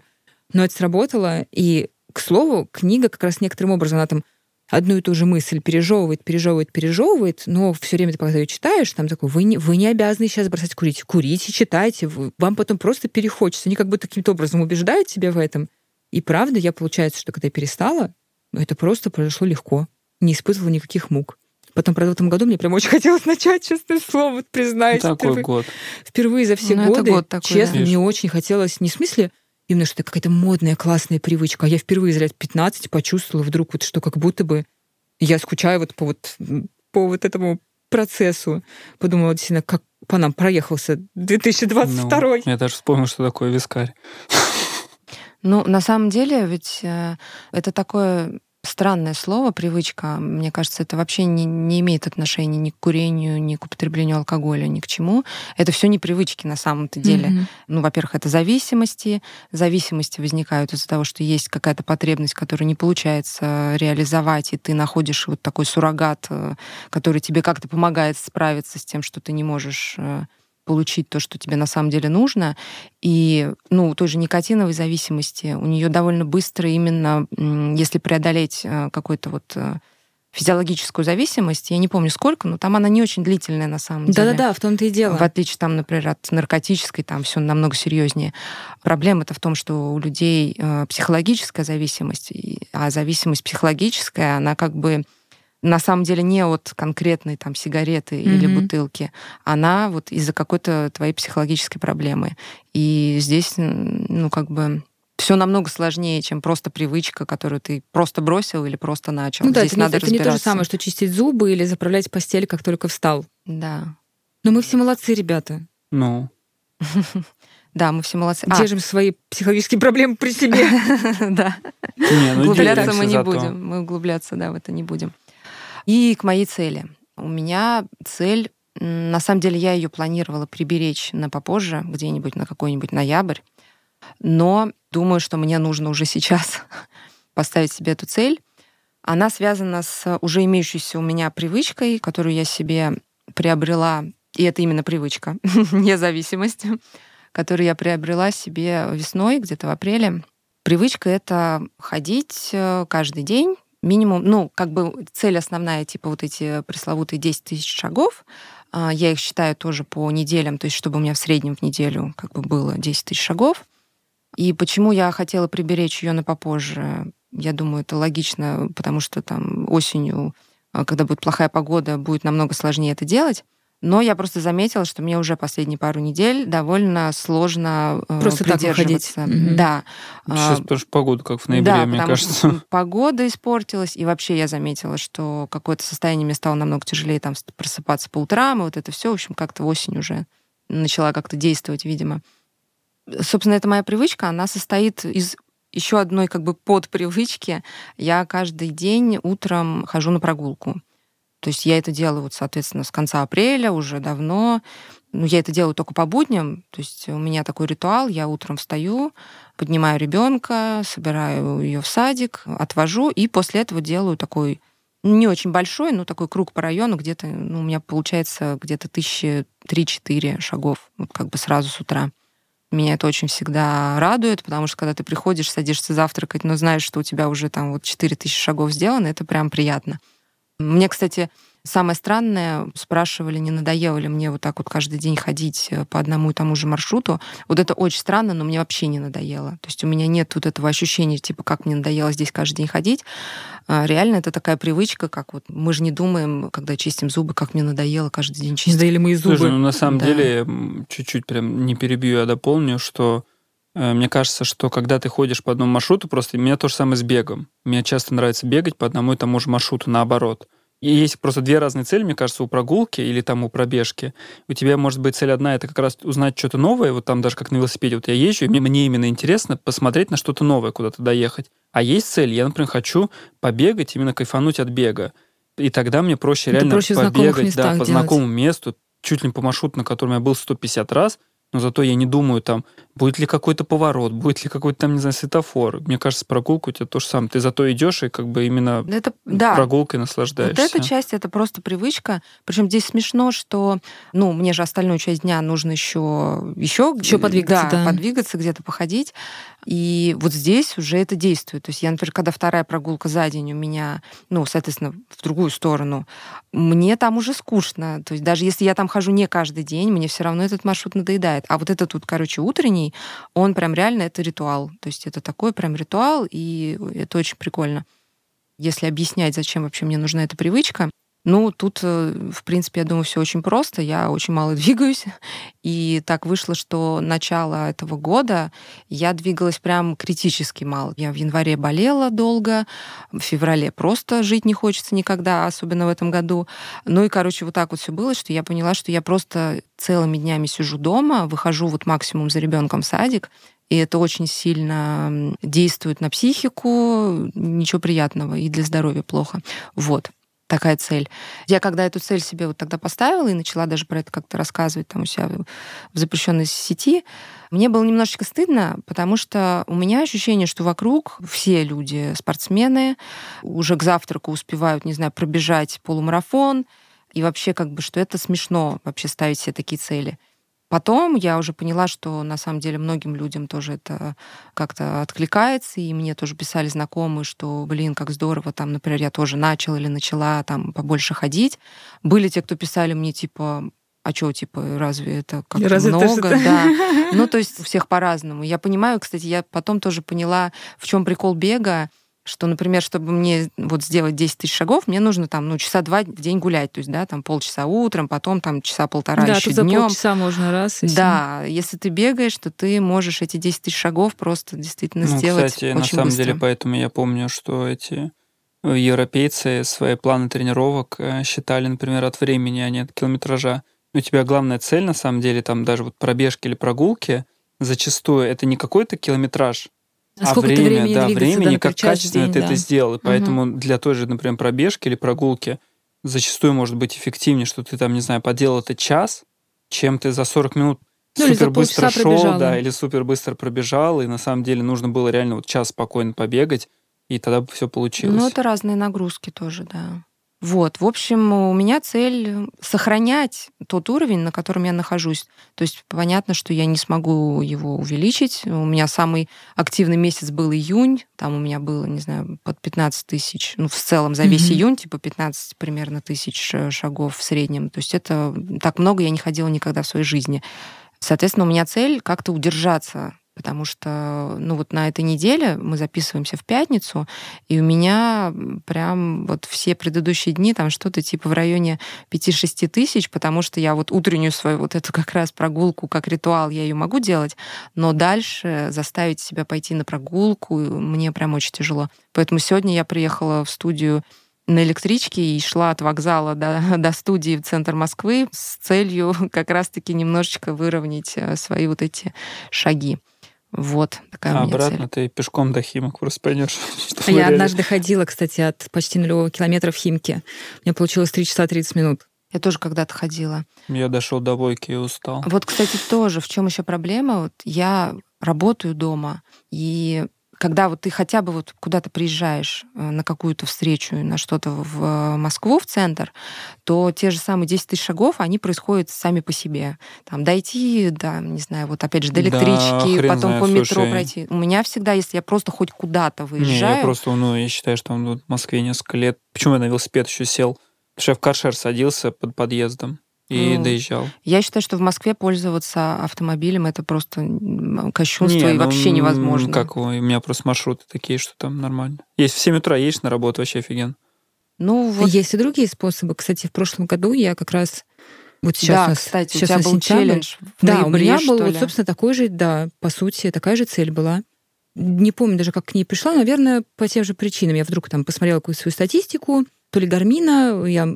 Но это сработало. И, к слову, книга как раз некоторым образом, она там одну и ту же мысль пережевывает, но все время ты, когда ее читаешь, там такое, вы не обязаны сейчас бросать курить. Курите, читайте, вам потом просто перехочется. Они как будто каким-то образом убеждают тебя в этом. И правда, я, получается, что когда я перестала, это просто произошло легко. Не испытывала никаких мук. Потом, правда, в этом году мне прям очень хотелось начать, честное слово, признаюсь. Такой год. Впервые за все годы, год такой, честно, да. Мне очень хотелось, не в смысле, именно что это какая-то модная, классная привычка, а я впервые за лет 15 почувствовала вдруг, вот, что как будто бы я скучаю вот по этому процессу. Подумала, действительно, как по нам проехался 2022. Я даже вспомнила, что такое вискарь. На самом деле, ведь это такое странное слово, привычка. Мне кажется, это вообще не имеет отношения ни к курению, ни к употреблению алкоголя, ни к чему. Это все не привычки на самом-то деле. Во-первых, это зависимости. Зависимости возникают из-за того, что есть какая-то потребность, которую не получается реализовать, и ты находишь вот такой суррогат, который тебе как-то помогает справиться с тем, что ты не можешь получить то, что тебе на самом деле нужно. И, той же никотиновой зависимости, у нее довольно быстро именно, если преодолеть какую-то вот физиологическую зависимость, я не помню сколько, но там она не очень длительная на самом деле. Да-да-да, в том-то и дело. В отличие, там, например, от наркотической, там все намного серьезнее. Проблема-то в том, что у людей психологическая зависимость, а зависимость психологическая, она как бы на самом деле не от конкретной там сигареты или бутылки, она вот из-за какой-то твоей психологической проблемы. И здесь, все намного сложнее, чем просто привычка, которую ты просто бросил или просто начал. Здесь это надо разбираться. Это не то же самое, что чистить зубы или заправлять постель, как только встал. Да. Но мы все молодцы, ребята. Да, мы все молодцы. Держим свои психологические проблемы при себе. Да. Углубляться мы не будем. Мы углубляться, в это не будем. И к моей цели. У меня цель, на самом деле, я ее планировала приберечь на попозже, где-нибудь на какой-нибудь ноябрь, но думаю, что мне нужно уже сейчас поставить себе эту цель. Она связана с уже имеющейся у меня привычкой, которую я себе приобрела, и это именно привычка, не зависимость, который я приобрела себе весной, где-то в апреле. Привычка — это ходить каждый день, минимум, ну, как бы цель основная, типа вот эти пресловутые 10 тысяч шагов, я их считаю тоже по неделям, то есть чтобы у меня в среднем в неделю как бы было 10 тысяч шагов. И почему я хотела приберечь ее на попозже? Я думаю, это логично, потому что там осенью, когда будет плохая погода, будет намного сложнее это делать. Но я просто заметила, что мне уже последние пару недель довольно сложно просто придерживаться. Так выходить. Да. Сейчас тоже погода, как в ноябре, да, мне кажется. Да, погода испортилась, и вообще я заметила, что какое-то состояние мне стало намного тяжелее там просыпаться по утрам, и вот это все, в общем, как-то осень уже начала как-то действовать, видимо. Собственно, эта моя привычка, она состоит из еще одной как бы подпривычки. Я каждый день утром хожу на прогулку. То есть я это делаю, вот, соответственно, с конца апреля, уже давно. Но я это делаю только по будням. То есть у меня такой ритуал. Я утром встаю, поднимаю ребенка, собираю ее в садик, отвожу, и после этого делаю такой не очень большой, но такой круг по району. Где-то, ну, у меня получается где-то 3-4 шагов, вот как бы сразу с утра. Меня это очень всегда радует, потому что когда ты приходишь, садишься завтракать, но знаешь, что у тебя уже там вот 4000 шагов сделано, это прям приятно. Мне, кстати, самое странное, спрашивали, не надоело ли мне вот так вот каждый день ходить по одному и тому же маршруту. Вот это очень странно, но мне вообще не надоело. То есть у меня нет вот этого ощущения, типа, как мне надоело здесь каждый день ходить. Реально это такая привычка, как вот мы же не думаем, когда чистим зубы, как мне надоело каждый день чистить. Надоели мои зубы. Слушай, ну на самом деле, чуть-чуть прям не перебью, я дополню, что... Мне кажется, что когда ты ходишь по одному маршруту, просто у меня то же самое с бегом. Мне часто нравится бегать по одному и тому же маршруту, наоборот. И есть просто две разные цели, мне кажется, у прогулки или там у пробежки. У тебя, может быть, цель одна — это как раз узнать что-то новое, вот там даже как на велосипеде. Вот я езжу, и мне именно интересно посмотреть на что-то новое, куда-то доехать. А есть цель, я, например, хочу побегать, именно кайфануть от бега. И тогда мне проще это реально проще побегать да, по знакомому месту, чуть ли не по маршруту, на котором я был 150 раз, но зато я не думаю, там, будет ли какой-то поворот, будет ли какой-то там, не знаю, светофор. Мне кажется, прогулка у тебя то же самое. Ты зато идешь и как бы именно это, прогулкой наслаждаешься. Вот эта часть, это просто привычка. Причем здесь смешно, что, ну, мне же остальную часть дня нужно еще подвигаться, подвигаться, где-то походить. И вот здесь уже это действует. То есть я, например, когда вторая прогулка за день у меня, ну, соответственно, в другую сторону, мне там уже скучно. То есть даже если я там хожу не каждый день, мне все равно этот маршрут надоедает. А вот этот, короче, утренний, он прям реально это ритуал. То есть это такой прям ритуал, и это очень прикольно. Если объяснять, зачем вообще мне нужна эта привычка, ну, тут, в принципе, я думаю, все очень просто. Я очень мало двигаюсь. И так вышло, что начало этого года я двигалась прям критически мало. Я в январе болела долго, в феврале просто жить не хочется никогда, особенно в этом году. Ну и, короче, вот так вот все было, что я поняла, что я просто целыми днями сижу дома, выхожу вот максимум за ребенком в садик, и это очень сильно действует на психику, ничего приятного, и для здоровья плохо. Вот. Такая цель. Я когда эту цель себе вот тогда поставила и начала даже про это как-то рассказывать там у себя в запрещенной сети, мне было немножечко стыдно, потому что у меня ощущение, что вокруг все люди спортсмены, уже к завтраку успевают, не знаю, пробежать полумарафон, и вообще как бы, что это смешно вообще ставить себе такие цели. Потом я уже поняла, что на самом деле многим людям тоже это как-то откликается, и мне тоже писали знакомые, что, блин, как здорово, там, например, я тоже начал или начала там побольше ходить. Были те, кто писали мне, типа, а что, типа, разве это как-то разве много? Это да. Ну, то есть у всех по-разному. Я понимаю, кстати, я потом тоже поняла, в чем прикол бега, что, например, чтобы мне вот сделать 10 тысяч шагов, мне нужно там, ну, часа 2 в день гулять, то есть, да, там полчаса утром, потом там часа полтора да, еще днём. Да, за полчаса можно раз. И да, все. Если ты бегаешь, то ты можешь эти 10 тысяч шагов просто действительно сделать кстати, очень быстро. Кстати, на самом деле, поэтому я помню, что эти европейцы свои планы тренировок считали, например, от времени, а не от километража. У тебя главная цель, на самом деле, там даже вот пробежки или прогулки, зачастую это не какой-то километраж, а время, да, времени, как качественно день, ты это сделал. И поэтому для той же, например, пробежки или прогулки зачастую может быть эффективнее, что ты там, не знаю, поделал это час, чем ты за 40 минут ну, супер быстро шел, пробежала. Да, или супер быстро пробежал, и на самом деле нужно было реально вот час спокойно побегать, и тогда бы все получилось. Ну, это разные нагрузки тоже, да. Вот, в общем, у меня цель сохранять тот уровень, на котором я нахожусь. То есть понятно, что я не смогу его увеличить. У меня самый активный месяц был июнь. Там у меня было, не знаю, под 15 тысяч. Ну, в целом за весь июнь, типа 15 примерно тысяч шагов в среднем. То есть это так много я не ходила никогда в своей жизни. Соответственно, у меня цель как-то удержаться. Потому что, ну вот на этой неделе мы записываемся в пятницу, и у меня прям вот все предыдущие дни там что-то типа в районе 5-6 тысяч, потому что я вот утреннюю свою вот эту как раз прогулку, как ритуал, я ее могу делать, но дальше заставить себя пойти на прогулку мне прям очень тяжело. Поэтому сегодня я приехала в студию на электричке и шла от вокзала до студии в центр Москвы с целью как раз-таки немножечко выровнять свои вот эти шаги. Вот такая у меня обратно цель. Ты пешком до Химок просто пойдёшь. Я однажды ходила, кстати, от почти 0 километров в Химки. У меня получилось 3 часа 30 минут. Я тоже когда-то ходила. Я дошел до Бойки и устал. Вот, кстати, тоже. В чем еще проблема? Вот я работаю дома, и когда вот ты хотя бы вот куда-то приезжаешь на какую-то встречу, на что-то в Москву, в центр, то те же самые 10 тысяч шагов, они происходят сами по себе. Там дойти, да, не знаю, вот опять же до электрички, да, потом знает, по метро пройти. У меня всегда, если я просто хоть куда-то выезжаю... Не, я просто, я считаю, что в Москве несколько лет... Почему я на велосипед еще сел? Потому что я в каршер садился под подъездом. И доезжал. Я считаю, что в Москве пользоваться автомобилем это просто кощунство и вообще невозможно. Как у меня просто маршруты такие, что там нормально. Если в 7 утра едешь на работу, вообще офигенно. Ну, вот. Есть и другие способы. Кстати, в прошлом году я как раз... Вот сейчас да, кстати, сейчас у тебя был челлендж в ноябре, у меня был, вот, собственно, такой же, да, по сути, такая же цель была. Не помню даже, как к ней пришла. Наверное, по тем же причинам. Я вдруг там посмотрела какую-то свою статистику, то ли Гармина, я...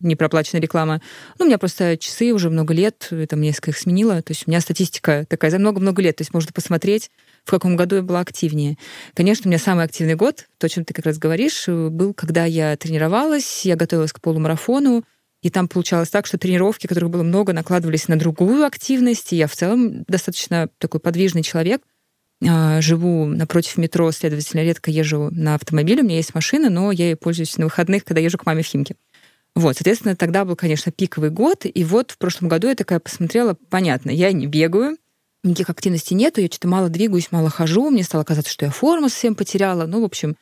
непроплаченная реклама. У меня просто часы уже много лет, это несколько их сменило. То есть у меня статистика такая за много-много лет. То есть можно посмотреть, в каком году я была активнее. Конечно, у меня самый активный год, то, о чем ты как раз говоришь, был, когда я тренировалась, я готовилась к полумарафону, и там получалось так, что тренировки, которых было много, накладывались на другую активность, и я в целом достаточно такой подвижный человек. Живу напротив метро, следовательно, редко езжу на автомобиле, у меня есть машина, но я ей пользуюсь на выходных, когда езжу к маме в Химки. Вот, соответственно, тогда был, конечно, пиковый год, и вот в прошлом году я такая посмотрела, понятно, я не бегаю, никаких активностей нету, я что-то мало двигаюсь, мало хожу, мне стало казаться, что я форму совсем потеряла, в общем,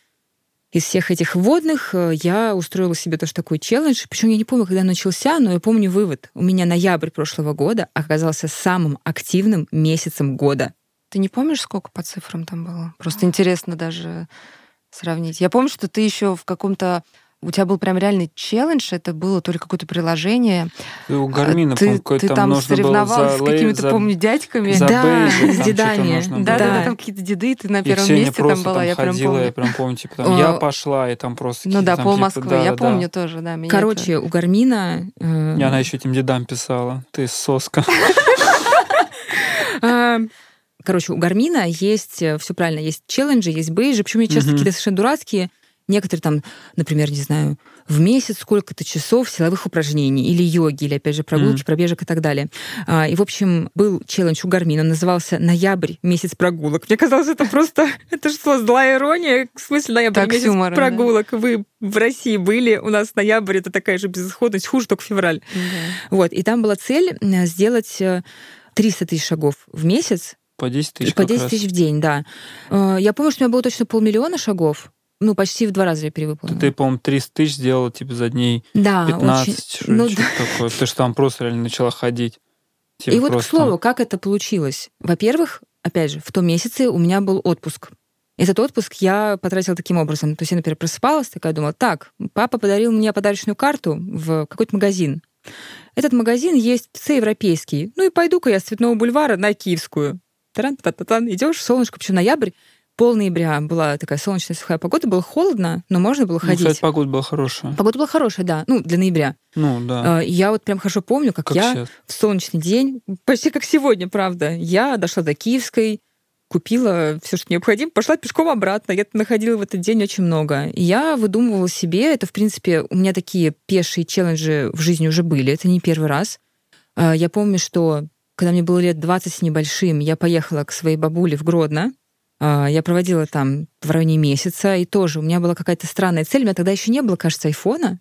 из всех этих вводных я устроила себе тоже такой челлендж, причем я не помню, когда начался, но я помню вывод, у меня ноябрь прошлого года оказался самым активным месяцем года. Ты не помнишь, сколько по цифрам там было? Просто интересно даже сравнить. Я помню, что ты еще в каком-то... У тебя был прям реальный челлендж, это было то ли какое-то приложение. У Гармина, по-моему, какое-то там нужно было. Ты там соревновалась с какими-то, помню, дядьками. Да, с дедами. Да, там какие-то деды, ты на первом месте там была, я прям помню. Я прям помню, типа там я пошла, и там просто... Ну да, пол Москвы, я помню тоже, да. Короче, у Гармина... И она еще этим дедам писала. Ты соска. Короче, у Гармина есть, все правильно, есть челленджи, есть бейджи, причем они часто какие-то совершенно дурацкие. Некоторые там, например, не знаю, в месяц сколько-то часов силовых упражнений или йоги, или, опять же, прогулки, пробежек и так далее. И, в общем, был челлендж у Гармина, назывался «Ноябрь, месяц прогулок». Мне казалось, это просто... Это что, злая ирония? В смысле, ноябрь, так, месяц юмора, прогулок? Да. Вы в России были, у нас ноябрь — это такая же безысходность, хуже только февраль. Да. Вот, и там была цель сделать 300 тысяч шагов в месяц. По 10 тысяч по 10 тысяч в день, да. Я помню, что у меня было точно 500 000 шагов. Почти в 2 раза я перевыполнила. Ты, по-моему, 300 тысяч сделала, за дней 15, очень... такое. Ты же там просто реально начала ходить. И просто... вот, к слову, как это получилось? Во-первых, опять же, в том месяце у меня был отпуск. Этот отпуск я потратила таким образом. То есть я, например, просыпалась, такая думала, так, папа подарил мне подарочную карту в какой-то магазин. Этот магазин есть всеевропейский. Ну и пойду-ка я с Цветного бульвара на Киевскую. Таран-та-та-тан, идёшь, солнышко, причём ноябрь. Пол ноября была такая солнечная, сухая погода, было холодно, но можно было ходить. Кстати, погода была хорошая. Погода была хорошая, да, для ноября. Да. Я вот прям хорошо помню, как я сейчас. В солнечный день, почти как сегодня, правда, я дошла до Киевской, купила все, что необходимо, пошла пешком обратно. Я находила в этот день очень много. И я выдумывала себе, это, в принципе, у меня такие пешие челленджи в жизни уже были, это не первый раз. Я помню, что когда мне было лет 20 с небольшим, я поехала к своей бабуле в Гродно. Я проводила там в районе месяца, и тоже у меня была какая-то странная цель. У меня тогда еще не было, кажется, айфона.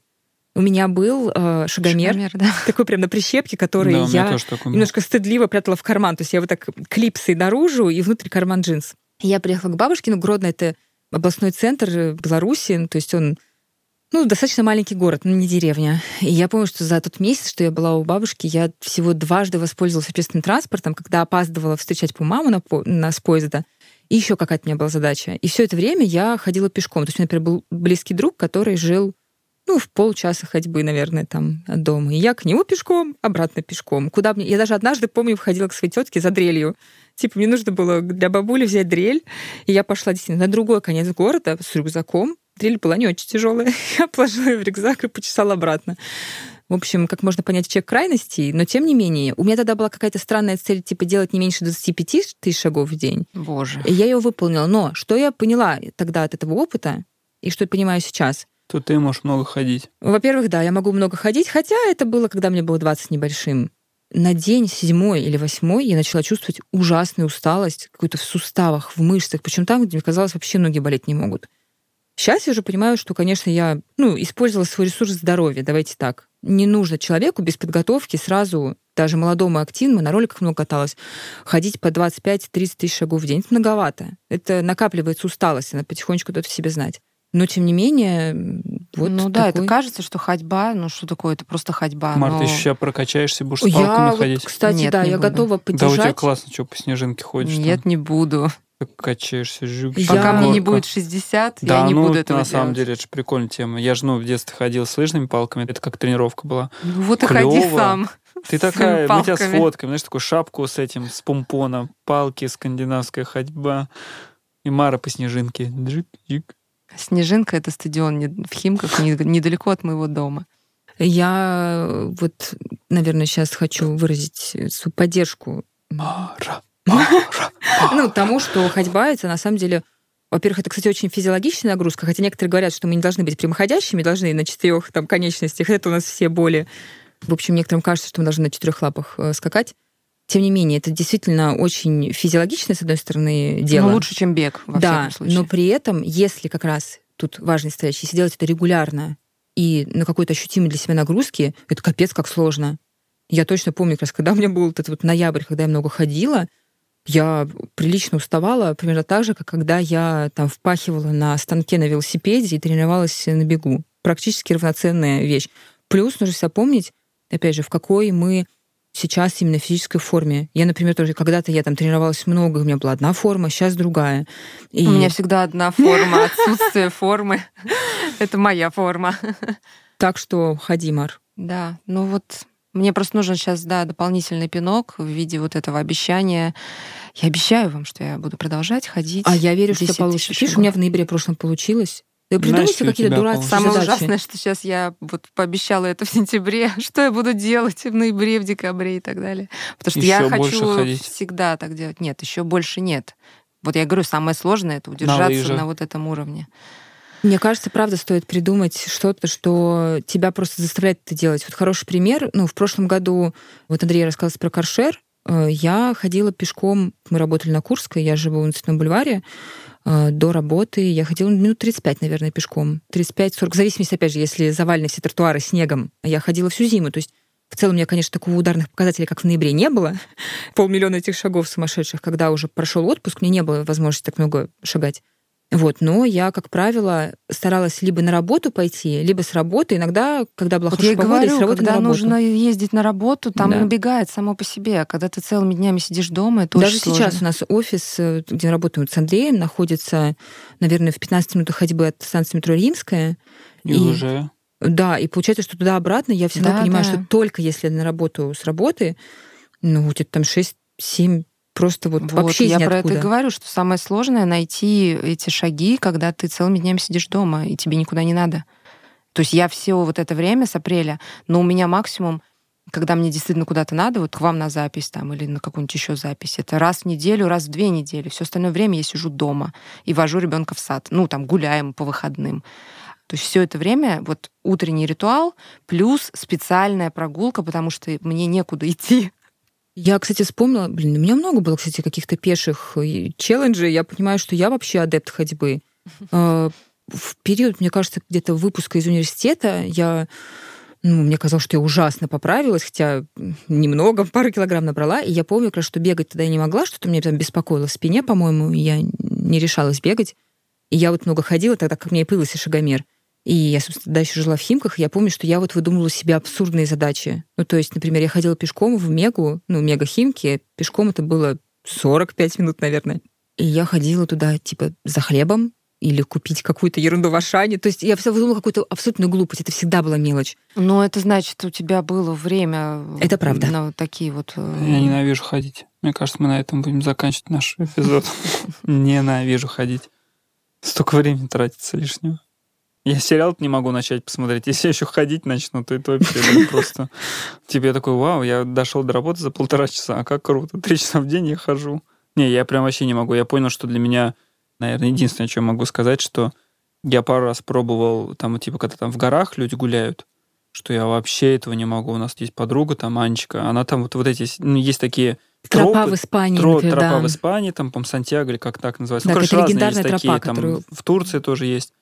У меня был шагомер да. Такой прям на прищепке, который я немножко стыдливо прятала в карман. То есть я вот так клипсой наружу и внутрь карман джинс. Я приехала к бабушке, но Гродно — это областной центр Беларуси, то есть он достаточно маленький город, но не деревня. И я помню, что за тот месяц, что я была у бабушки, я всего дважды воспользовалась общественным транспортом, когда опаздывала встречать маму с поезда. И еще какая-то у меня была задача. И все это время я ходила пешком. То есть у меня, например, был близкий друг, который жил в полчаса ходьбы, наверное, там от дома. И я к нему пешком, обратно пешком. Куда мне... Я даже однажды, помню, ходила к своей тетке за дрелью. Мне нужно было для бабули взять дрель. И я пошла действительно на другой конец города с рюкзаком. Дрель была не очень тяжелая. Я положила ее в рюкзак и почесала обратно. В общем, как можно понять, человек крайностей, но тем не менее. У меня тогда была какая-то странная цель, делать не меньше 25 тысяч шагов в день. Боже. И я ее выполнила. Но что я поняла тогда от этого опыта, и что я понимаю сейчас? То ты можешь много ходить. Во-первых, да, я могу много ходить, хотя это было, когда мне было 20 небольшим. На день 7-й или 8-й я начала чувствовать ужасную усталость, какую-то в суставах, в мышцах, причем там, где, мне казалось, вообще ноги болеть не могут. Сейчас я уже понимаю, что, конечно, я использовала свой ресурс здоровья, давайте так. Не нужно человеку без подготовки сразу, даже молодому и активному, на роликах много каталась, ходить по 25-30 тысяч шагов в день. Это многовато. Это накапливается усталость, она потихонечку дает в себе знать. Но, тем не менее, это кажется, что ходьба, что такое, это просто ходьба. Марта, ты сейчас прокачаешься, будешь с палками ходить. Кстати, я готова поддержать. Да, у тебя классно, что по снежинке ходишь. Нет, там. Не буду. Ты качаешься, жюкаешь. Пока мне не будет 60, я не буду этого делать. Да, на самом деле, это же прикольная тема. Я же, в детстве ходила с лыжными палками, это как тренировка была. Вот и ходи сам. Ты такая, мы тебя сфоткаем, такую шапку с помпоном, палки, скандинавская ходьба, и Мара по снежинке. Джик-джик. Снежинка — это стадион в Химках, недалеко от моего дома. Я наверное, сейчас хочу выразить свою поддержку. Мара. Тому, что ходьба — это на самом деле... Во-первых, это, кстати, очень физиологичная нагрузка, хотя некоторые говорят, что мы не должны быть прямоходящими, должны на 4 конечностях. Это у нас все боли. В общем, некоторым кажется, что мы должны на 4 лапах скакать. Тем не менее, это действительно очень физиологичное, с одной стороны, дело. Но лучше, чем бег, во всяком случае. Да, но при этом, если как раз, тут важный стоящий, если делать это регулярно и на какой-то ощутимой для себя нагрузке, это капец как сложно. Я точно помню, как раз, когда у меня был этот ноябрь, когда я много ходила, я прилично уставала, примерно так же, как когда я впахивала на станке на велосипеде и тренировалась на бегу. Практически равноценная вещь. Плюс нужно себя помнить, опять же, в какой мы... сейчас именно в физической форме. Я, например, тоже когда-то я тренировалась много, у меня была одна форма, сейчас другая. И... У меня всегда одна форма, отсутствие формы. Это моя форма. Так что ходи, Мар. Да, мне просто нужен сейчас, дополнительный пинок в виде этого обещания. Я обещаю вам, что я буду продолжать ходить. А я верю, что получится. Видишь, у меня в ноябре прошлом получилось. Ты придумайте какие-то дурацкие задачи. Самое ужасное, что сейчас я пообещала это в сентябре. Что я буду делать в ноябре, в декабре и так далее. Потому что я хочу всегда так делать. Нет, еще больше нет. Я говорю, самое сложное — это удержаться на этом уровне. Мне кажется, правда, стоит придумать что-то, что тебя просто заставляет это делать. Хороший пример. В прошлом году, Андрей рассказывал про каршер. Я ходила пешком, мы работали на Курской, я живу в Институтном бульваре, до работы я ходила минут 35, наверное, пешком. 35-40, в зависимости, опять же, если завалены все тротуары снегом. Я ходила всю зиму, то есть в целом у меня, конечно, такого ударных показателей, как в ноябре, не было. 500 000 этих шагов сумасшедших, когда уже прошел отпуск, мне не было возможности так много шагать. Но я, как правило, старалась либо на работу пойти, либо с работы. Иногда, когда была хорошая погода, с работы на работу. Когда нужно ездить на работу, там набегает само по себе. А когда ты целыми днями сидишь дома, это очень сложно. Даже сейчас у нас офис, где мы работаем с Андреем, находится, наверное, в 15 минутах ходьбы от станции метро Римская. И уже... Да, и получается, что туда-обратно я всегда понимаю, что только если я на работу с работы, где-то там 6-7 просто вообще из ниоткуда. Я про это и говорю, что самое сложное — найти эти шаги, когда ты целыми днями сидишь дома, и тебе никуда не надо. То есть я все это время с апреля, но у меня максимум, когда мне действительно куда-то надо, к вам на запись или на какую-нибудь еще запись, это раз в неделю, раз в 2 недели. Все остальное время я сижу дома и вожу ребенка в сад. Гуляем по выходным. То есть все это время утренний ритуал плюс специальная прогулка, потому что мне некуда идти. Я, кстати, вспомнила, у меня много было, кстати, каких-то пеших челленджей. Я понимаю, что я вообще адепт ходьбы. в период, мне кажется, где-то выпуска из университета я... Ну, мне казалось, что я ужасно поправилась, хотя немного, пару килограмм набрала. И я помню, что бегать тогда я не могла, что-то меня там беспокоило в спине, по-моему, и я не решалась бегать. И я вот много ходила, тогда как у меня и появился шагомер. И я, собственно, тогда еще жила в Химках, и я помню, что я вот выдумывала себе абсурдные задачи. Ну, то есть, например, я ходила пешком в Мегу, ну, Мега-Химки, пешком это было 45 минут, наверное. И я ходила туда, типа, за хлебом, или купить какую-то ерунду в Ашане. То есть я всегда выдумала какую-то абсолютную глупость. Это всегда была мелочь. Но это значит, у тебя было время... Это правда. На такие вот... Я ненавижу ходить. Мне кажется, мы на этом будем заканчивать наш эпизод. Ненавижу ходить. Столько времени тратится лишнего. Я сериал-то не могу начать посмотреть. Если я еще ходить начну, то это вообще просто... Типа я такой, вау, я дошел до работы за 1,5 часа. А как круто. 3 часа в день я хожу. Не, я прям вообще не могу. Я понял, что для меня... Наверное, единственное, о чем могу сказать, что я пару раз пробовал, там, типа, когда там в горах люди гуляют, что я вообще этого не могу. У нас есть подруга, там, Анечка, она там вот эти, ну, есть такие тропы. Тропа в Испании, например, тропа в Испании, там, по-моему, Сантьяго, или как так называется. Да, ну, короче, разные есть тропа, такие, которую... там, в Турции тоже есть,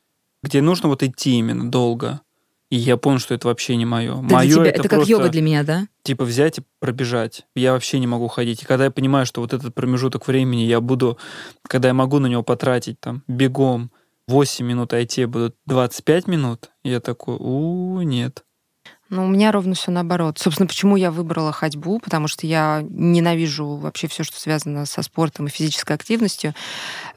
где нужно вот идти именно долго. И я понял, что это вообще не мое. Да, мое это как просто, йога для меня, да? Типа взять и пробежать. Я вообще не могу ходить. И когда я понимаю, что вот этот промежуток времени я буду, когда я могу на него потратить там бегом 8 минут, а идти будут 25 минут, я такой, нет. Ну, у меня ровно все наоборот. Собственно, почему я выбрала ходьбу, потому что я ненавижу вообще все, что связано со спортом и физической активностью.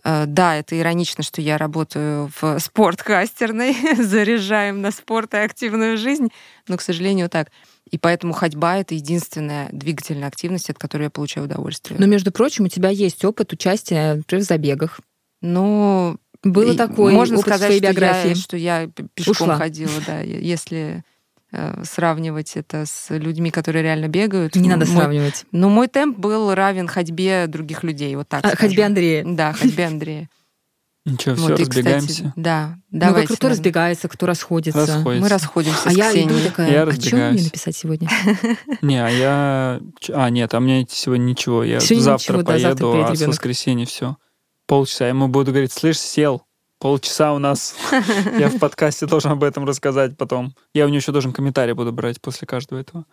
Да, это иронично, что я работаю в спорткастерной, заряжаем на спорт и активную жизнь, но, к сожалению, так. И поэтому ходьба — это единственная двигательная активность, от которой я получаю удовольствие. Но, между прочим, у тебя есть опыт участия, например, в забегах. Ну, было такое. Можно сказать, что я пешком ходила, да, если... сравнивать это с людьми, которые реально бегают. Не надо сравнивать. Но мой темп был равен ходьбе других людей, вот так. Ходьбе Андрея. Да, ходьбе Андрея. Ничего, все, разбегаемся. Да, давайте. Ну, кто разбегается, кто расходится. Мы расходимся с Ксенией. А я иду такая, о чем мне написать сегодня? Не, а я... А, нет, а мне сегодня ничего. Я завтра поеду, а с воскресенья все. Полчаса. Я ему буду говорить, слышь, сел. Полчаса у нас. Я в подкасте должен об этом рассказать потом. Я у нее еще должен комментарий буду брать после каждого этого.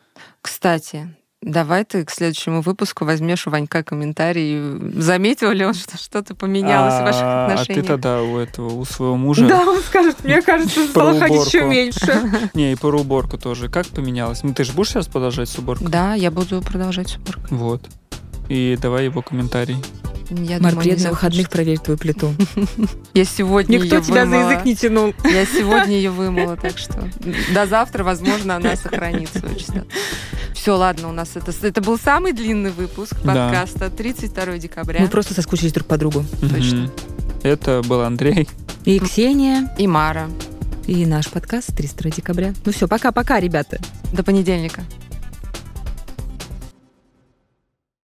Кстати, давай ты к следующему выпуску возьмешь у Ванька комментарий. Заметил ли он, что что-то поменялось в ваших отношениях? А ты тогда у своего мужа... Да, он скажет, мне кажется, стало ходить еще меньше. Не, и про уборку тоже. Как поменялось? Ну, ты же будешь сейчас продолжать с уборкой? Да, я буду продолжать с уборкой. Вот. И давай его комментарий. Мар, приеду на выходных проверить твою плиту. Я сегодня ее вымыла. Никто тебя за язык не тянул. Я сегодня ее вымыла, так что до завтра, возможно, она сохранит свою чистоту. Все, ладно, у нас это был самый длинный выпуск подкаста 32 декабря. Мы просто соскучились друг по другу. Точно. Это был Андрей. И Ксения. И Мара. И наш подкаст 32 декабря. Ну все, пока-пока, ребята. До понедельника.